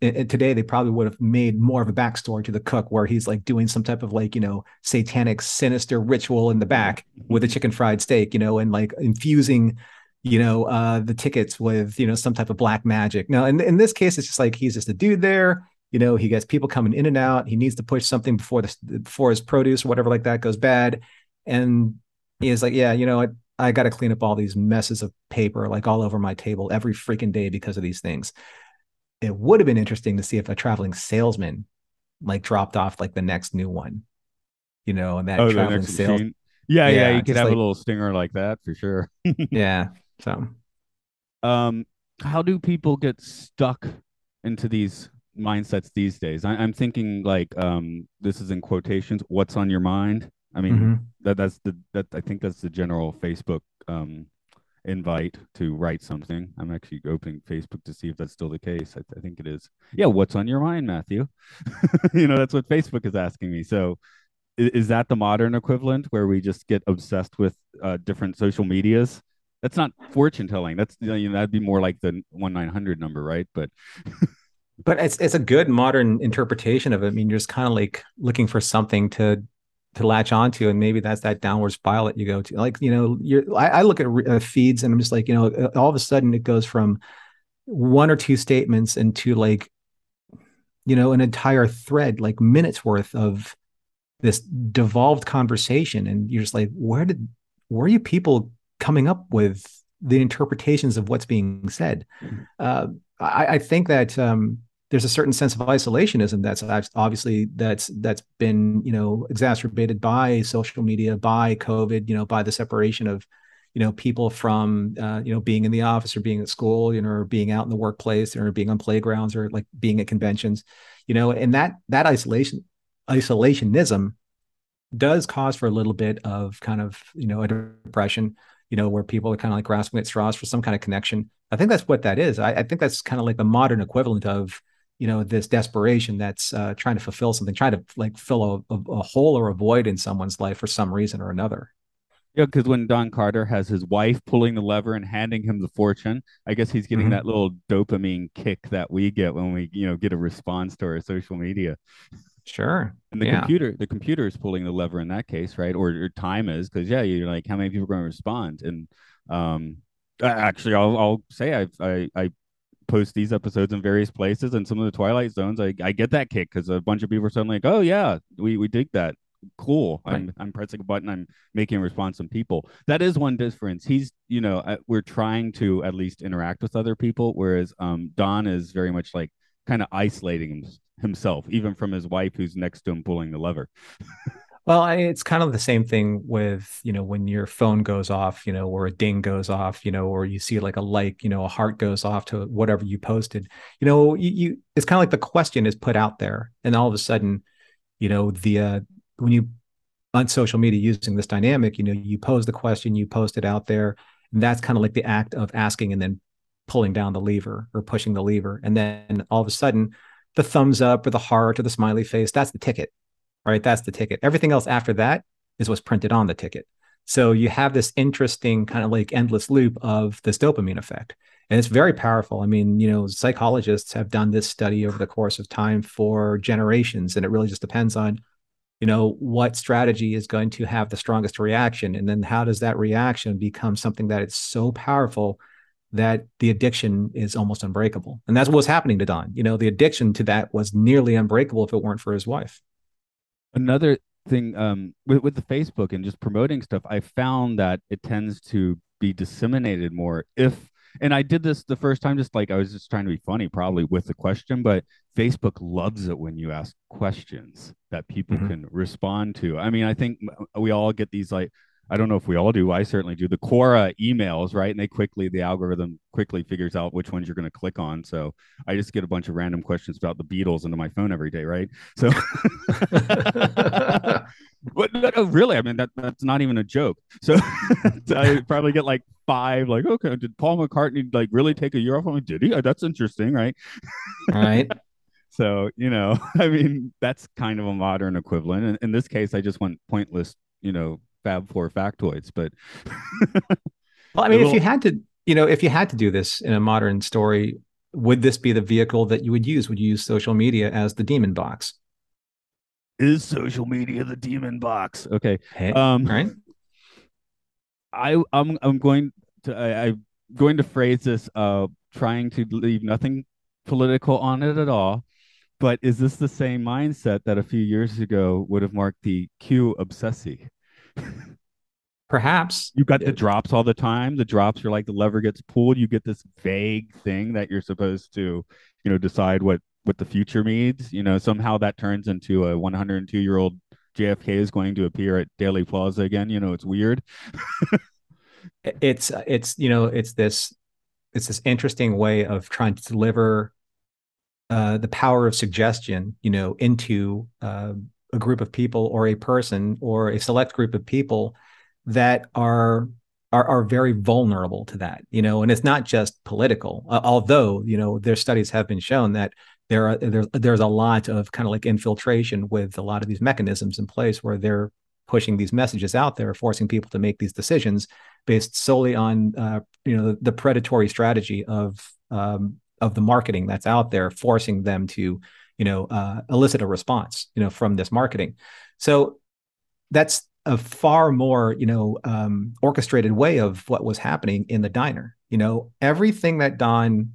made more of a backstory to the cook, where he's like doing some type of like, you know, satanic sinister ritual in the back with a chicken fried steak, you know, and like infusing, you know, the tickets with, you know, some type of black magic. Now, in this case, it's just like, he's just a dude there, you know, he gets people coming in and out. He needs to push something before his produce or whatever like that goes bad. And he's like, yeah, you know, I got to clean up all these messes of paper, like all over my table every freaking day because of these things. It would have been interesting to see if a traveling salesman like dropped off like the next new one, you know, and that traveling salesman. Yeah. You could have like a little stinger like that for sure. Yeah. So, how do people get stuck into these mindsets these days? I'm thinking like, this is in quotations, what's on your mind? I mean, that's I think that's the general Facebook invite to write something. I'm actually opening Facebook to see if that's still the case. I think it is. Yeah, what's on your mind, Matthew? You know, that's what Facebook is asking me. So is that the modern equivalent where we just get obsessed with different social medias? That's not fortune telling. That's, you know, that'd be more like the 1-900 number, right? But but it's a good modern interpretation of it. I mean, you're just kind of like looking for something to latch onto, and maybe that's that downward spiral that you go to. Like, you know, I look at feeds, and I'm just like, you know, all of a sudden it goes from one or two statements into, like, you know, an entire thread, like minutes worth of this devolved conversation, and you're just like, where are you people coming up with the interpretations of what's being said? I think that there's a certain sense of isolationism that's obviously that's been, you know, exacerbated by social media, by COVID, you know, by the separation of, you know, people from, you know, being in the office or being at school, you know, or being out in the workplace or being on playgrounds or like being at conventions, you know, and that isolationism does cause for a little bit of kind of, you know, a depression, you know, where people are kind of like grasping at straws for some kind of connection. I think that's what that is. I think that's kind of like the modern equivalent of, you know, this desperation that's trying to fulfill something, trying to like fill a hole or a void in someone's life for some reason or another. Yeah, because when Don Carter has his wife pulling the lever and handing him the fortune, I guess he's getting that little dopamine kick that we get when we, you know, get a response to our social media. Sure. And the computer is pulling the lever in that case, right? Or your time is, because you're like, how many people are going to respond? And actually, I'll say I post these episodes in various places, and some of the Twilight Zones, I get that kick because a bunch of people are suddenly like, oh yeah, we dig that. Cool. Right. I'm pressing a button. I'm making a response from people. That is one difference. He's, you know, we're trying to at least interact with other people, whereas Don is very much like kind of isolating himself, even from his wife who's next to him pulling the lever. Well, it's kind of the same thing with, you know, when your phone goes off, you know, or a ding goes off, you know, or you see like a you know, a heart goes off to whatever you posted, you know, you it's kind of like the question is put out there, and all of a sudden, you know, the when you on social media using this dynamic, you know, you pose the question, you post it out there, and that's kind of like the act of asking and then pulling down the lever or pushing the lever. And then all of a sudden the thumbs up or the heart or the smiley face, that's the ticket, right? That's the ticket. Everything else after that is what's printed on the ticket. So you have this interesting kind of like endless loop of this dopamine effect. And it's very powerful. I mean, you know, psychologists have done this study over the course of time for generations, and it really just depends on, you know, what strategy is going to have the strongest reaction. And then how does that reaction become something that it's so powerful that the addiction is almost unbreakable? And that's what was happening to Don. You know, the addiction to that was nearly unbreakable if it weren't for his wife. Another thing with the Facebook and just promoting stuff, I found that it tends to be disseminated more and I did this the first time, just like I was just trying to be funny, probably with the question, but Facebook loves it when you ask questions that people can respond to. I mean, I think we all get these, like, I don't know if we all do. I certainly do. The Quora emails, right? And the algorithm quickly figures out which ones you're going to click on. So I just get a bunch of random questions about the Beatles into my phone every day, right? So, but no, really, I mean, that's not even a joke. So, so I probably get like five, like, okay, did Paul McCartney like really take a year off? I'm like, did he? That's interesting, right? All right. So, you know, I mean, that's kind of a modern equivalent. And in this case, I just went pointless, you know, Fab Four factoids, but well, I mean, if you had to do this in a modern story, would this be the vehicle that you would use? Would you use social media as the demon box? Is social media the demon box? Okay, hey, right. I'm going to phrase this, trying to leave nothing political on it at all. But is this the same mindset that a few years ago would have marked the Q obsessi? Perhaps you got the drops all the time. The drops are like the lever gets pulled. You get this vague thing that you're supposed to, you know, decide what the future means. You know, somehow that turns into a 102-year-old JFK is going to appear at Daley Plaza again. You know, it's weird. It's you know, it's this interesting way of trying to deliver the power of suggestion, you know, into a group of people or a person or a select group of people that are are very vulnerable to that, you know, and it's not just political, although, you know, their studies have been shown that there's a lot of kind of like infiltration with a lot of these mechanisms in place where they're pushing these messages out there, forcing people to make these decisions based solely on, you know, the predatory strategy of the marketing that's out there, forcing them to, you know, elicit a response, you know, from this marketing. So that's a far more, you know, orchestrated way of what was happening in the diner. You know, everything that Don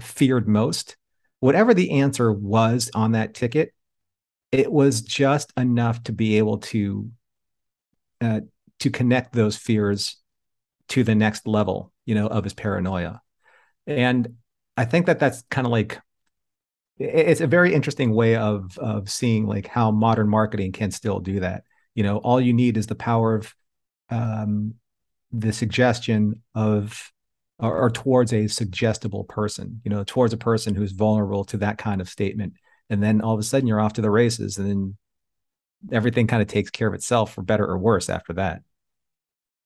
feared most, whatever the answer was on that ticket, it was just enough to be able to connect those fears to the next level, you know, of his paranoia. And I think that that's kind of like, it's a very interesting way of seeing like how modern marketing can still do that. You know, all you need is the power of the suggestion of, or towards a suggestible person, you know, towards a person who's vulnerable to that kind of statement. And then all of a sudden you're off to the races, and then everything kind of takes care of itself for better or worse after that.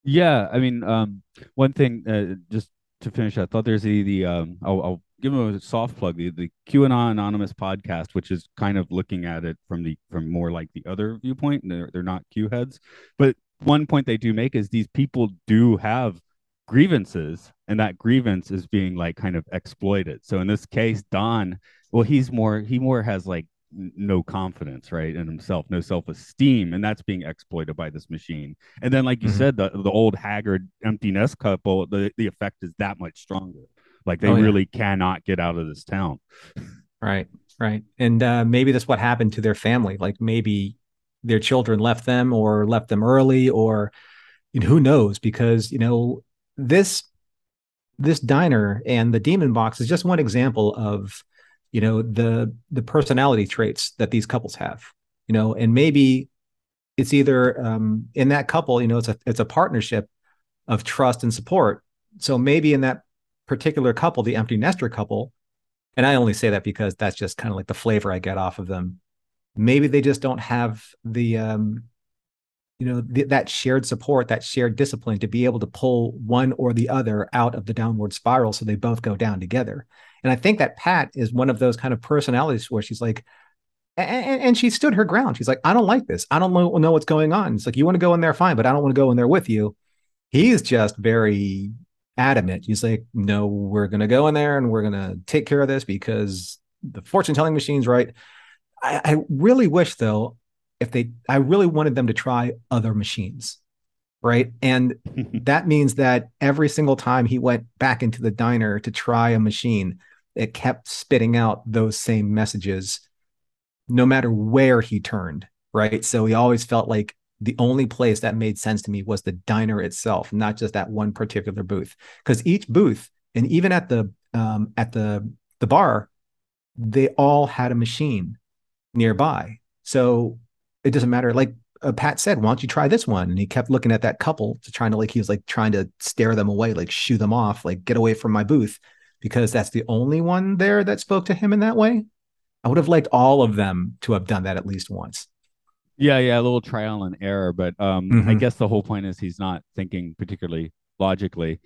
Yeah. I mean, one thing, just to finish, I thought there's I'll give them a soft plug, the QAnon Anonymous podcast, which is kind of looking at it from more like the other viewpoint. And they're not Q heads, but one point they do make is these people do have grievances, and that grievance is being like kind of exploited. So in this case, Don, well, he more has like no confidence, right, in himself, no self-esteem, and that's being exploited by this machine. And then, like you said, the old haggard empty nest couple, the effect is that much stronger. Like they really cannot get out of this town. Right. And maybe that's what happened to their family. Like maybe their children left them, or left them early, or, you know, who knows? Because, you know, this diner and the demon box is just one example of, you know, the personality traits that these couples have, you know. And maybe it's either in that couple, you know, it's a partnership of trust and support. So maybe in that particular couple, the empty nester couple, and I only say that because that's just kind of like the flavor I get off of them, maybe they just don't have the you know, that shared support, that shared discipline to be able to pull one or the other out of the downward spiral, so they both go down together. And I think that Pat is one of those kind of personalities where she's like, and she stood her ground. She's like, I don't like this. I don't know what's going on. It's like, you want to go in there, fine, but I don't want to go in there with you. He's just very adamant. He's like, no, we're going to go in there and we're going to take care of this because the fortune telling machine's right. I really wish, though, I really wanted them to try other machines, right? And that means that every single time he went back into the diner to try a machine, it kept spitting out those same messages no matter where he turned, right? So he always felt like the only place that made sense to me was the diner itself, not just that one particular booth. Because each booth, and even at the bar, they all had a machine nearby. So it doesn't matter. Like Pat said, why don't you try this one? And he kept looking at that couple trying to stare them away, like shoo them off, like get away from my booth, because that's the only one there that spoke to him in that way. I would have liked all of them to have done that at least once. Yeah. A little trial and error, but I guess the whole point is he's not thinking particularly logically.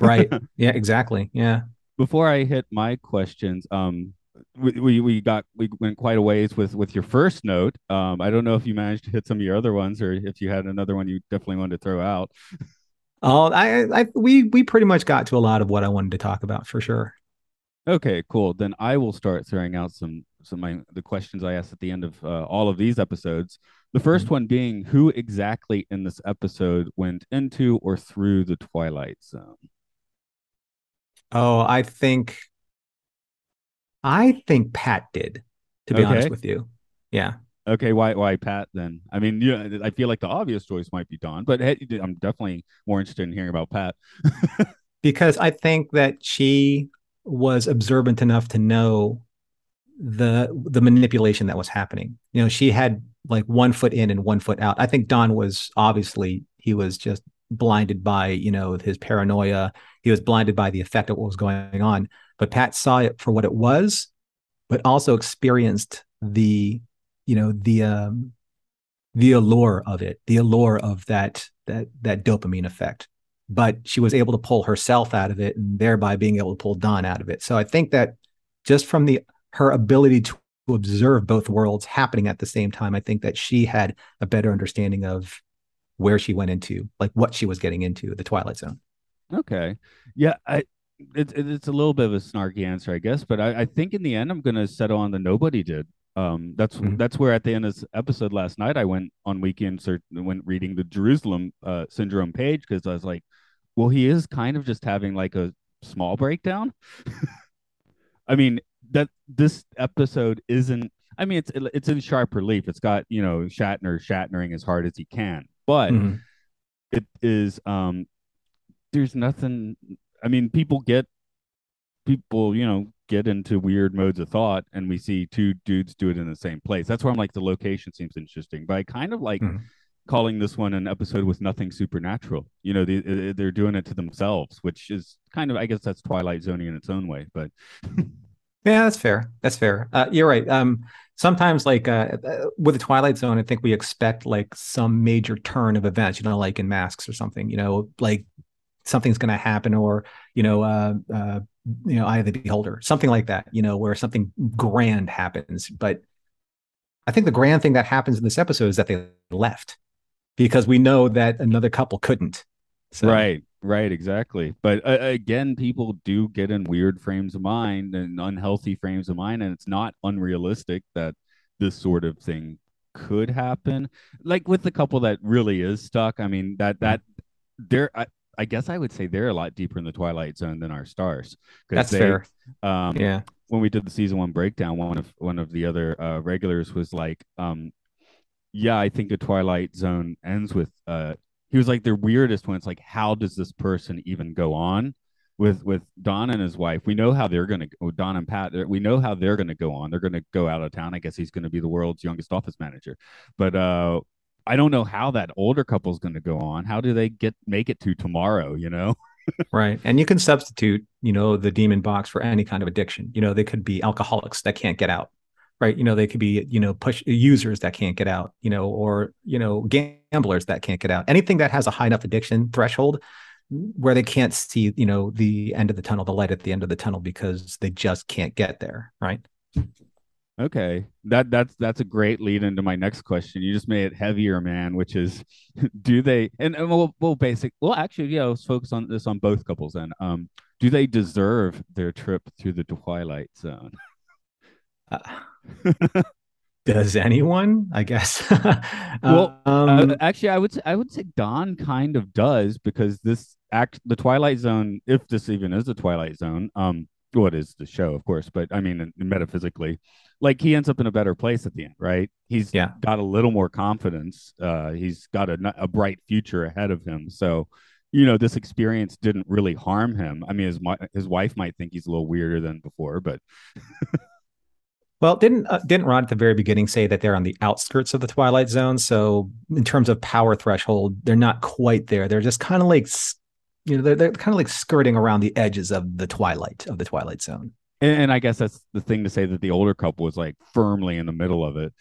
Right. Yeah, exactly. Yeah. Before I hit my questions, we went quite a ways with your first note. I don't know if you managed to hit some of your other ones, or if you had another one you definitely wanted to throw out. Oh, we pretty much got to a lot of what I wanted to talk about for sure. Okay, cool. Then I will start throwing out some of the questions I asked at the end of all of these episodes. The first one being, who exactly in this episode went into or through the Twilight Zone? Oh, I think Pat did, to be honest with you. Yeah. Okay. Why Pat then? I mean, yeah, I feel like the obvious choice might be Don, but I'm definitely more interested in hearing about Pat. Because I think that she was observant enough to know the manipulation that was happening. You know, she had like one foot in and one foot out. I think Don was obviously, he was just blinded by, you know, his paranoia. He was blinded by the effect of what was going on. But Pat saw it for what it was, but also experienced the allure of it, the allure of that dopamine effect, but she was able to pull herself out of it and thereby being able to pull Don out of it. So I think that just from her ability to observe both worlds happening at the same time, I think that she had a better understanding of where she went into, like what she was getting into, the Twilight Zone. Okay. Yeah. It's a little bit of a snarky answer, I guess, but I think in the end, I'm going to settle on the nobody did. That's where at the end of this episode last night, I went on weekend search and went reading the Jerusalem syndrome page, because I was like, well, he is kind of just having like a small breakdown. I mean, that this episode isn't, I mean, it's in sharp relief. It's got, you know, Shatner shattering as hard as he can, but it is, there's nothing. I mean, people, you know, get into weird modes of thought, and we see two dudes do it in the same place. That's where I'm like, the location seems interesting, but I kind of like calling this one an episode with nothing supernatural. You know, they're doing it to themselves, which is kind of, I guess that's Twilight Zone in its own way, but yeah, that's fair. That's fair. You're right. Sometimes like with the Twilight Zone, I think we expect like some major turn of events, you know, like in Masks or something, you know, like something's going to happen, or, you know, Eye of the Beholder, something like that, you know, where something grand happens. But I think the grand thing that happens in this episode is that they left, because we know that another couple couldn't. So. Right. Exactly. But again, people do get in weird frames of mind and unhealthy frames of mind. And it's not unrealistic that this sort of thing could happen. Like with the couple that really is stuck. I mean, that they're... I guess I would say they're a lot deeper in the Twilight Zone than our stars. That's fair. Yeah. When we did the season one breakdown, one of the other regulars was like, yeah, I think the Twilight Zone ends with, he was like the weirdest one. It's like, how does this person even go on with Don and his wife? We know how they're going to go. Don and Pat, we know how they're going to go on. They're going to go out of town. I guess he's going to be the world's youngest office manager, but, I don't know how that older couple is going to go on. How do they make it to tomorrow, you know? Right. And you can substitute, you know, the demon box for any kind of addiction. You know, they could be alcoholics that can't get out, right? You know, they could be, you know, push users that can't get out, you know, or, you know, gamblers that can't get out. Anything that has a high enough addiction threshold where they can't see, you know, the end of the tunnel, the light at the end of the tunnel, because they just can't get there, right? Okay, that's a great lead into my next question. You just made it heavier, man, which is, do they, and let's focus on this on both couples then. Do they deserve their trip through the Twilight Zone? Does anyone, I guess? Well, actually, I would say Don kind of does, because the Twilight Zone, if this even is the Twilight Zone, well, it is the show, of course, but I mean, metaphysically, like he ends up in a better place at the end, right? He's got a little more confidence. He's got a bright future ahead of him. So, you know, this experience didn't really harm him. I mean, his wife might think he's a little weirder than before, but. Well, didn't Rod at the very beginning say that they're on the outskirts of the Twilight Zone? So in terms of power threshold, they're not quite there. They're just kind of like, you know, they're kind of like skirting around the edges of the Twilight Zone. And I guess that's the thing to say, that the older couple was like firmly in the middle of it.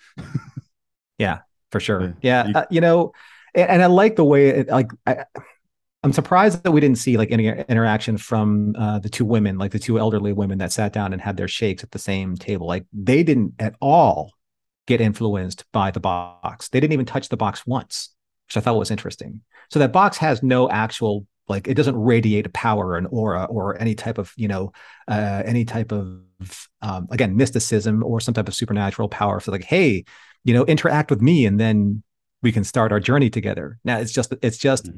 Yeah, for sure. Yeah. You know, and I like the way I'm surprised that we didn't see like any interaction from the two women, like the two elderly women that sat down and had their shakes at the same table. Like they didn't at all get influenced by the box. They didn't even touch the box once, which I thought was interesting. So that box has no actual, like it doesn't radiate a power or an aura or any type of, you know, again, mysticism or some type of supernatural power. So like, hey, you know, interact with me and then we can start our journey together. Now it's just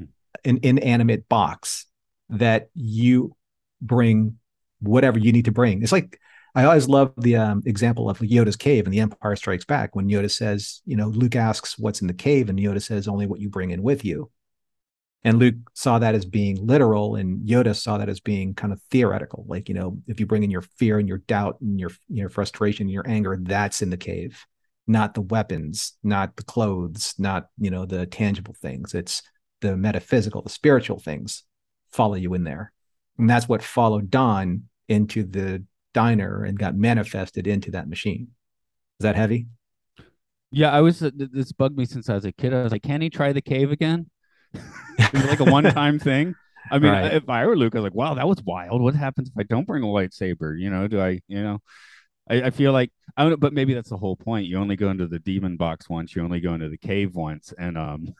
an inanimate box that you bring whatever you need to bring. It's like, I always love the example of Yoda's cave in The Empire Strikes Back, when Yoda says, you know, Luke asks what's in the cave and Yoda says only what you bring in with you. And Luke saw that as being literal, and Yoda saw that as being kind of theoretical. Like, you know, if you bring in your fear and your doubt and your frustration and your anger, that's in the cave, not the weapons, not the clothes, not, you know, the tangible things. It's the metaphysical, the spiritual things follow you in there. And that's what followed Don into the diner and got manifested into that machine. Is that heavy? Yeah, this bugged me since I was a kid. I was like, can he try the cave again? It's like a one-time thing. I mean, right. If I were Luke, I was like, wow, that was wild. What happens if I don't bring a lightsaber? You know, do I, you know, I feel like, I don't know, but maybe that's the whole point. You only go into the demon box once, you only go into the cave once. And, and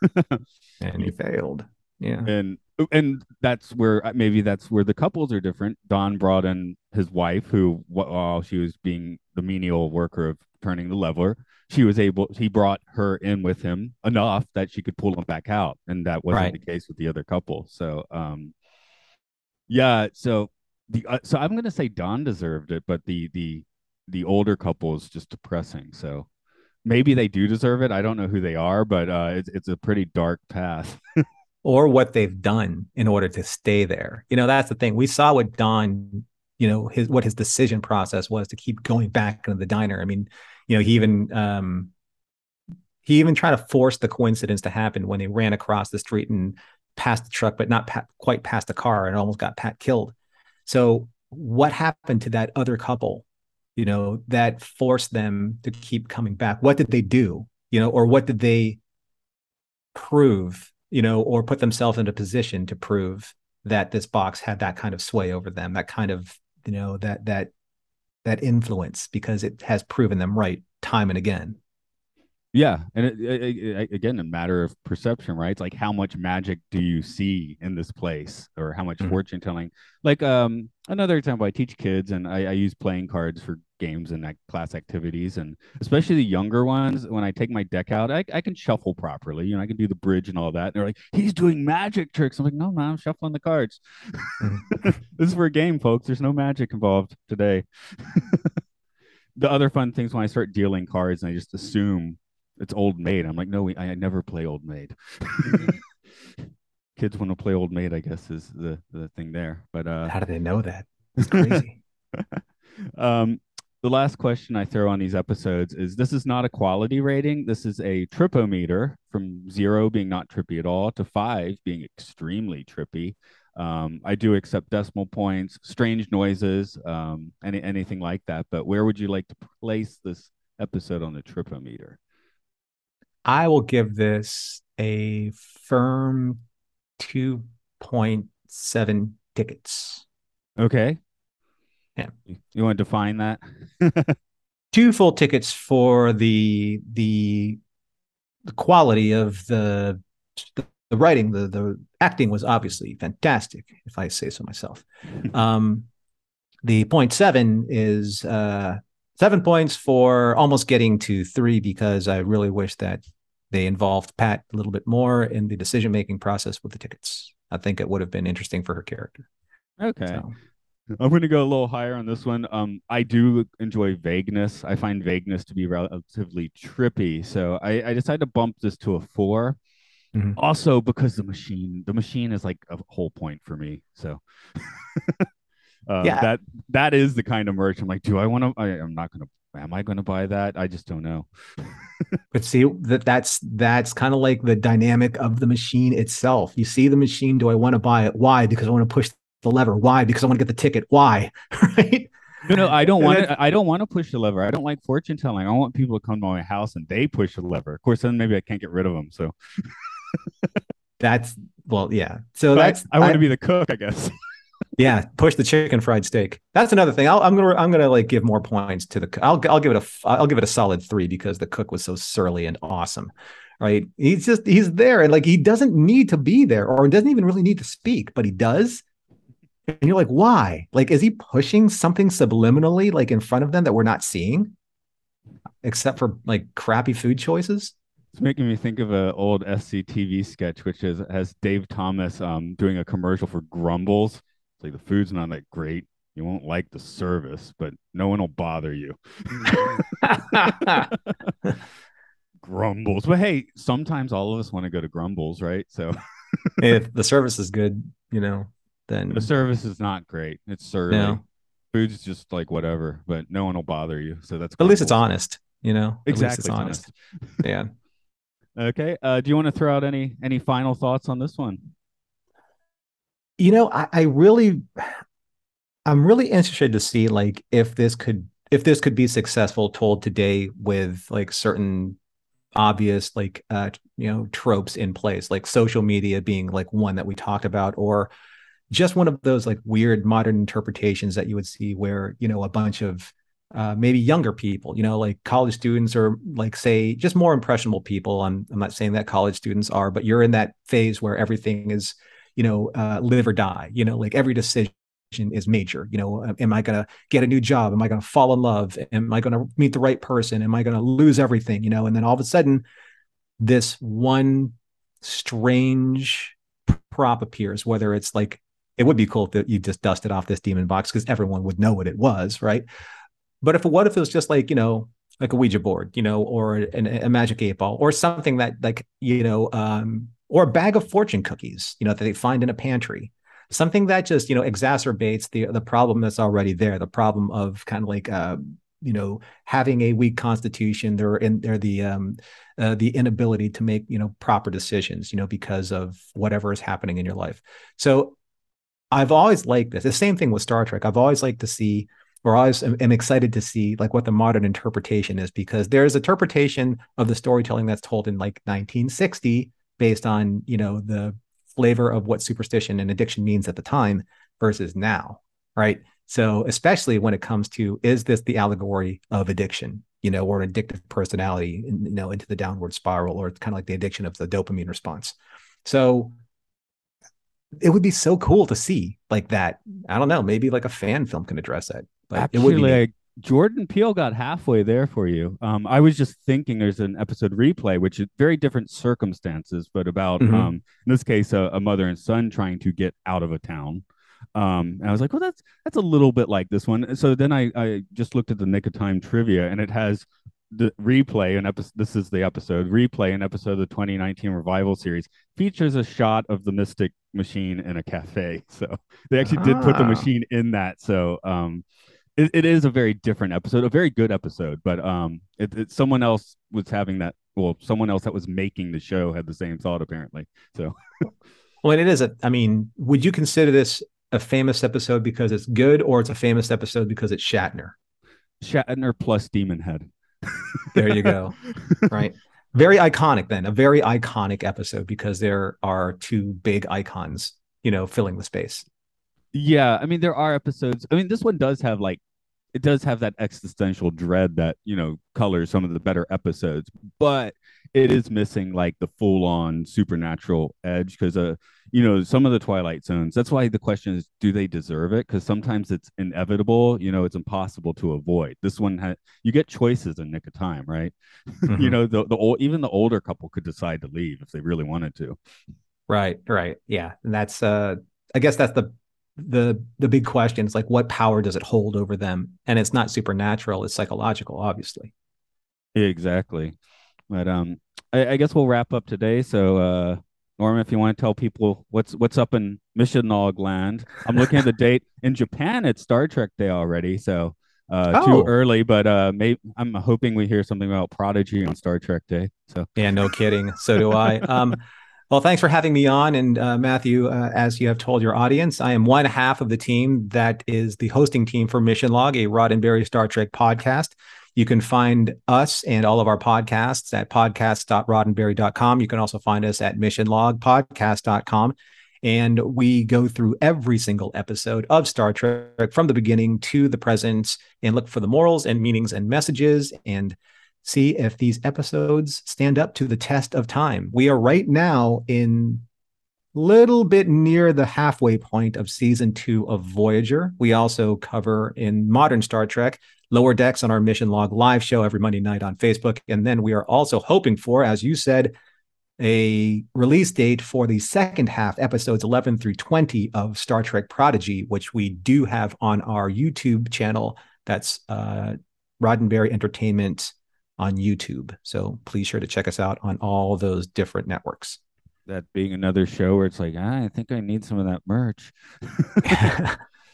you failed. Yeah. And that's where maybe that's where the couples are different. Don brought in his wife, who while she was being the menial worker of turning the leveler, she was able. He brought her in with him enough that she could pull him back out, and that wasn't the case with the other couple. So, yeah. So the so I'm gonna say Don deserved it, but the older couple is just depressing. So. Maybe they do deserve it. I don't know who they are, but it's a pretty dark path. Or what they've done in order to stay there. You know, that's the thing. We saw what Don, you know, what his decision process was to keep going back into the diner. I mean, you know, he even tried to force the coincidence to happen when he ran across the street and passed the truck, but not quite past the car, and almost got Pat killed. So what happened to that other couple, you know, that forced them to keep coming back? What did they do, you know, or what did they prove? You know, or put themselves in a position to prove that this box had that kind of sway over them, that kind of, you know, that influence, because it has proven them right time and again. Yeah. And it, again, a matter of perception, right? It's like, how much magic do you see in this place, or how much fortune telling? Like another example, I teach kids, and I use playing cards for games and class activities, and especially the younger ones. When I take my deck out, I can shuffle properly. You know, I can do the bridge and all that. And they're like, he's doing magic tricks. I'm like, no, man, I'm shuffling the cards. This is for a game, folks. There's no magic involved today. The other fun things when I start dealing cards and I just assume it's Old Maid. I'm like, no, I never play Old Maid. Kids want to play Old Maid, I guess, is the thing there. But how do they know that? It's crazy. The last question I throw on these episodes is, this is not a quality rating. This is a tripometer, from 0 being not trippy at all to 5 being extremely trippy. I do accept decimal points, strange noises, anything like that. But where would you like to place this episode on the tripometer? I will give this a firm 2.7 tickets. Okay. Yeah. You want to define that? 2 full tickets for the quality of the writing. The acting was obviously fantastic, if I say so myself. The 0.7 is 7 points for almost getting to 3, because I really wish that they involved Pat a little bit more in the decision-making process with the tickets. I think it would have been interesting for her character. Okay. So. I'm going to go a little higher on this one. I do enjoy vagueness. I find vagueness to be relatively trippy. So I decided to bump this to a 4. Mm-hmm. Also, because the machine is like a whole point for me. So yeah. That is the kind of merch I'm like, do I want to? Am I going to buy that? I just don't know. But see, that's kind of like the dynamic of the machine itself. You see the machine. Do I want to buy it? Why? Because I want to push the lever. Why? Because I want to get the ticket. Why? Right? No, I don't want to push the lever. I don't like fortune telling. I want people to come to my house and they push the lever. Of course, then maybe I can't get rid of them. So yeah. So but that's I want to be the cook, I guess. Yeah, push the chicken fried steak. That's another thing. I'm gonna like give more points to the. I'll give it a solid 3, because the cook was so surly and awesome. Right? He's there, and like, he doesn't need to be there, or doesn't even really need to speak, but he does. And you're like, why? Like, is he pushing something subliminally, like in front of them that we're not seeing, except for like crappy food choices? It's making me think of an old SCTV sketch, which has Dave Thomas doing a commercial for Grumbles. It's like, the food's not that great. You won't like the service, but no one will bother you. Grumbles. But hey, sometimes all of us want to go to Grumbles, right? So if the service is good, you know, then the service is not great. It's surly. No. Food's just like whatever, but no one will bother you. So that's Grumbles. At least it's honest, you know. Exactly. At least it's honest. Yeah. Okay. Do you want to throw out any final thoughts on this one? You know, I'm really interested to see, like, if this could be successful told today with like certain obvious, like, you know, tropes in place, like social media being like one that we talked about, or just one of those like weird modern interpretations that you would see where, you know, a bunch of maybe younger people, you know, like college students or like, say, just more impressionable people. I'm not saying that college students are, but you're in that phase where everything is, you know, live or die, you know, like every decision is major. You know, am I going to get a new job? Am I going to fall in love? Am I going to meet the right person? Am I going to lose everything? You know, and then all of a sudden this one strange prop appears, whether it's like, it would be cool if you just dusted off this demon box because everyone would know what it was, right? But what if it was just like, you know, like a Ouija board, you know, or a magic 8-ball or something that like, you know, or a bag of fortune cookies, you know, that they find in a pantry. Something that just, you know, exacerbates the problem that's already there, the problem of kind of like, you know, having a weak constitution, the inability to make, you know, proper decisions, you know, because of whatever is happening in your life. So I've always liked this. The same thing with Star Trek. I've always liked to see, or I am excited to see like what the modern interpretation is, because there is interpretation of the storytelling that's told in like 1960 based on, you know, the flavor of what superstition and addiction means at the time versus now, right? So especially when it comes to, is this the allegory of addiction, you know, or an addictive personality, you know, into the downward spiral, or it's kind of like the addiction of the dopamine response. So it would be so cool to see like that. I don't know, maybe like a fan film can address that. But absolutely, it would be like Jordan Peele got halfway there for you. I was just thinking there's an episode replay, which is very different circumstances, but about, in this case, a mother and son trying to get out of a town. And I was like, well, that's a little bit like this one. So then I just looked at the Nick of Time trivia, and it has the replay, and this is the episode, replay, an episode of the 2019 revival series, features a shot of the Mystic machine in a cafe. So they actually did put the machine in that. So, It is a very different episode, a very good episode, but someone else was having that. Well, someone else that was making the show had the same thought, apparently. So, well, it is. Would you consider this a famous episode because it's good, or it's a famous episode because it's Shatner? Shatner plus Demon Head. There you go. Right. Very iconic, then. A very iconic episode because there are two big icons, you know, filling the space. Yeah, I mean, there are episodes. I mean, this one does have that existential dread that, you know, colors some of the better episodes, but it is missing like the full on supernatural edge because, you know, some of the Twilight Zones. That's why the question is, do they deserve it? Because sometimes it's inevitable. You know, it's impossible to avoid. This one, you get choices in Nick of Time, right? Mm-hmm. You know, the older couple could decide to leave if they really wanted to. Right. Yeah. And that's I guess that's the big question is like, what power does it hold over them? And it's not supernatural, it's psychological, obviously. Exactly. But I guess we'll wrap up today. So Norman, if you want to tell people what's up in Mission Log land. I'm looking at the date. In Japan it's Star Trek Day already, so too early, but maybe I'm hoping we hear something about Prodigy on Star Trek Day. So yeah, no kidding. So do I. Well, thanks for having me on. And Matthew, as you have told your audience, I am one half of the team that is the hosting team for Mission Log, a Rod and Barry Star Trek podcast. You can find us and all of our podcasts at podcast.rodandbarry.com. You can also find us at missionlogpodcast.com. And we go through every single episode of Star Trek from the beginning to the present and look for the morals and meanings and messages, and see if these episodes stand up to the test of time. We are right now in a little bit near the halfway point of season 2 of Voyager. We also cover in modern Star Trek Lower Decks on our Mission Log live show every Monday night on Facebook. And then we are also hoping for, as you said, a release date for the second half, episodes 11 through 20 of Star Trek Prodigy, which we do have on our YouTube channel. That's Roddenberry Entertainment on YouTube. So please sure to check us out on all those different networks. That being another show where it's like, I think I need some of that merch.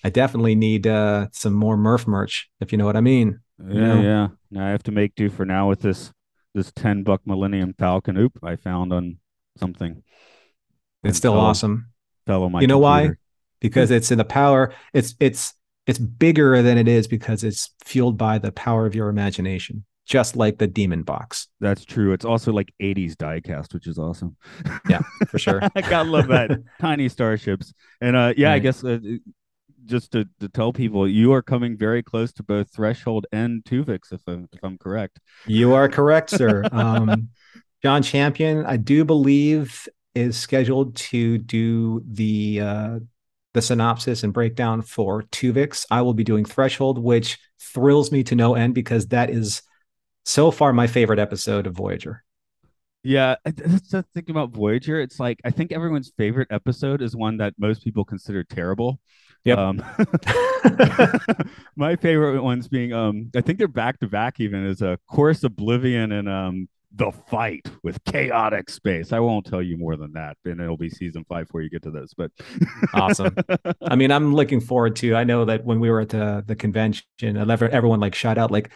I definitely need some more Murph merch, if you know what I mean. Yeah. Now I have to make do for now with this $10 Millennium Falcon oop I found on something. It's still awesome. You know why? Because it's in the power. It's bigger than it is because it's fueled by the power of your imagination. just like the Demon Box. That's true. It's also like 80s diecast, which is awesome. Yeah, for sure. I gotta love that. Tiny starships. And right. I guess just to tell people, you are coming very close to both Threshold and Tuvix, if I'm correct. You are correct, sir. John Champion, I do believe, is scheduled to do the synopsis and breakdown for Tuvix. I will be doing Threshold, which thrills me to no end because that is so far my favorite episode of Voyager. Yeah, that's the thing about Voyager. It's like, I think everyone's favorite episode is one that most people consider terrible. Yep. My favorite ones being, I think they're back to back even, is a Course Oblivion and The Fight with Chaotic Space. I won't tell you more than that, and it'll be season 5 before you get to those, but awesome. I mean, I'm looking forward to, I know that when we were at the convention, everyone like shout out like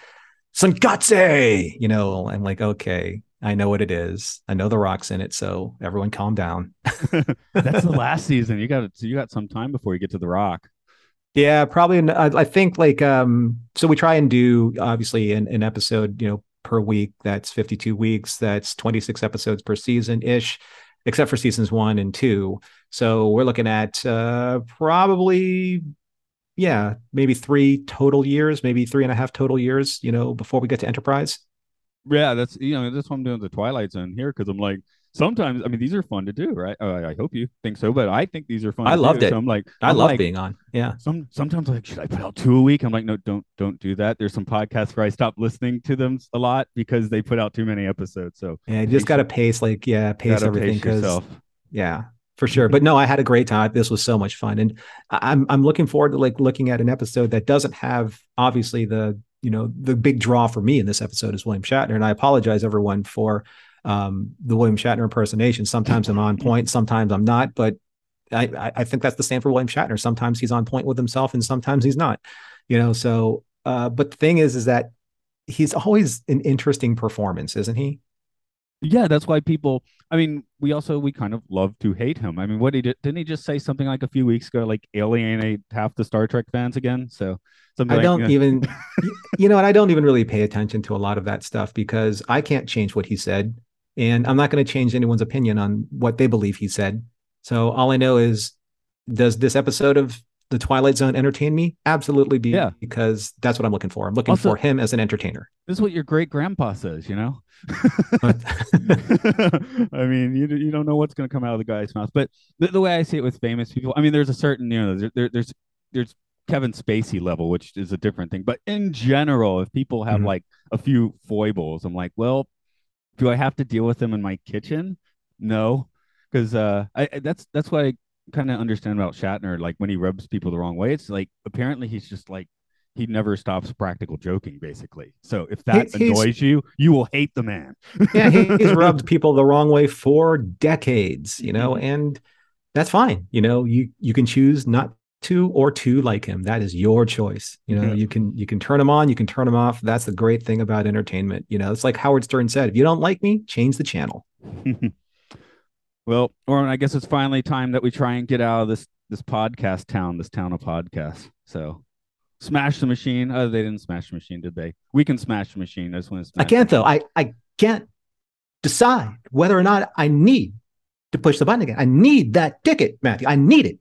Sangatse, you know, I'm like, okay, I know what it is. I know The Rock's in it, so everyone calm down. That's the last season. You got some time before you get to The Rock. Yeah, probably. I think like, so we try and do obviously an episode, you know, per week. That's 52 weeks. That's 26 episodes per season ish, except for seasons 1 and 2. So we're looking at probably, yeah, maybe 3 total years, maybe 3.5 total years, you know, before we get to Enterprise. Yeah, that's, you know, that's what I'm doing with the Twilight Zone here, because I'm like, sometimes, I mean, these are fun to do, right? I hope you think so, but I think these are fun. I loved it. So I'm like, I love being on. Yeah. Sometimes I'm like, should I put out 2 a week? I'm like, no, don't do that. There's some podcasts where I stop listening to them a lot because they put out too many episodes. So yeah, you just got to pace, like, yeah, pace everything. Because yeah, for sure. But no, I had a great time. This was so much fun, and I'm looking forward to like looking at an episode that doesn't have obviously the, you know, the big draw for me in this episode is William Shatner, and I apologize everyone for the William Shatner impersonation. Sometimes I'm on point, sometimes I'm not, but I think that's the same for William Shatner. Sometimes he's on point with himself and sometimes he's not, you know? So, but the thing is that he's always an interesting performance, isn't he? Yeah. That's why people, I mean, we kind of love to hate him. I mean, what he did, didn't he just say something like a few weeks ago, like alienate half the Star Trek fans again? So something I don't even really pay attention to a lot of that stuff because I can't change what he said. And I'm not going to change anyone's opinion on what they believe he said. So all I know is, does this episode of The Twilight Zone entertain me? Absolutely. Yeah. Because that's what I'm looking for. I'm looking for him as an entertainer. This is what your great grandpa says, you know? I mean, you don't know what's going to come out of the guy's mouth. But the way I see it with famous people, I mean, there's a certain, you know, there's Kevin Spacey level, which is a different thing. But in general, if people have like a few foibles, I'm like, well, do I have to deal with them in my kitchen? No, because that's what I kind of understand about Shatner. Like when he rubs people the wrong way, it's like apparently he's just like, he never stops practical joking, basically. So if that annoys you, you will hate the man. Yeah, he's rubbed people the wrong way for decades, you know, and that's fine. You know, you can choose not to or to like him. That is your choice. You know, you can turn him on, you can turn him off. That's the great thing about entertainment. You know, it's like Howard Stern said, if you don't like me, change the channel. Well, Oren, I guess it's finally time that we try and get out of this podcast town, this town of podcasts. So smash the machine. Oh, they didn't smash the machine, did they? We can smash the machine. I just want to smash. I can't though. I can't decide whether or not I need to push the button again. I need that ticket, Matthew. I need it.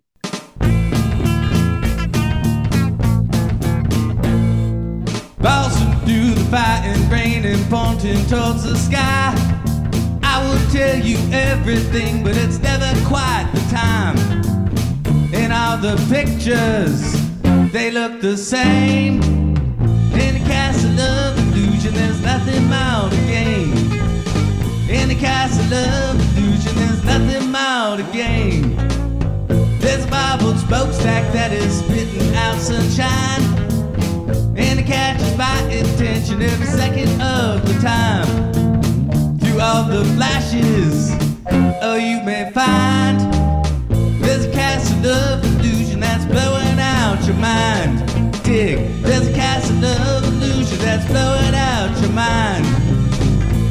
Bouncing through the fire and rain and pointing towards the sky. I will tell you everything, but it's never quite the time. In all the pictures, they look the same. In the castle of illusion, there's nothing more to gain. In the castle of illusion, there's nothing more to gain. There's a marble smokestack that is spitting out sunshine. And it catches my attention every second of the time. Through all the flashes, oh, you may find there's a castle of illusion that's blowing out your mind. Dig, there's a castle of illusion that's blowing out your mind.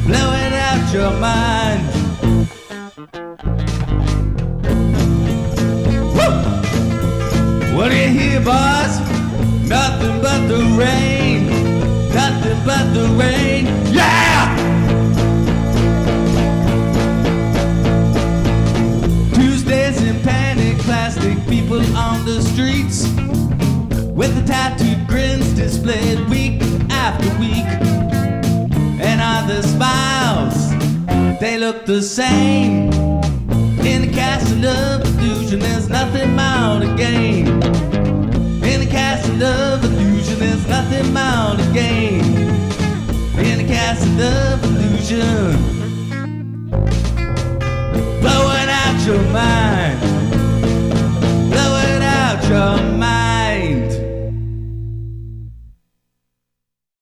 Blowing out your mind. Woo! What do you hear, boys? Nothing but the rain, nothing nothing but the rain. Yeah! Tuesdays in panic, plastic people on the streets with the tattooed grins displayed week after week. And other smiles, they look the same. In the castle of illusion, there's nothing more to gain. In the castle of illusion, there's nothing more to gain. In the castle of illusion, blowing out your mind.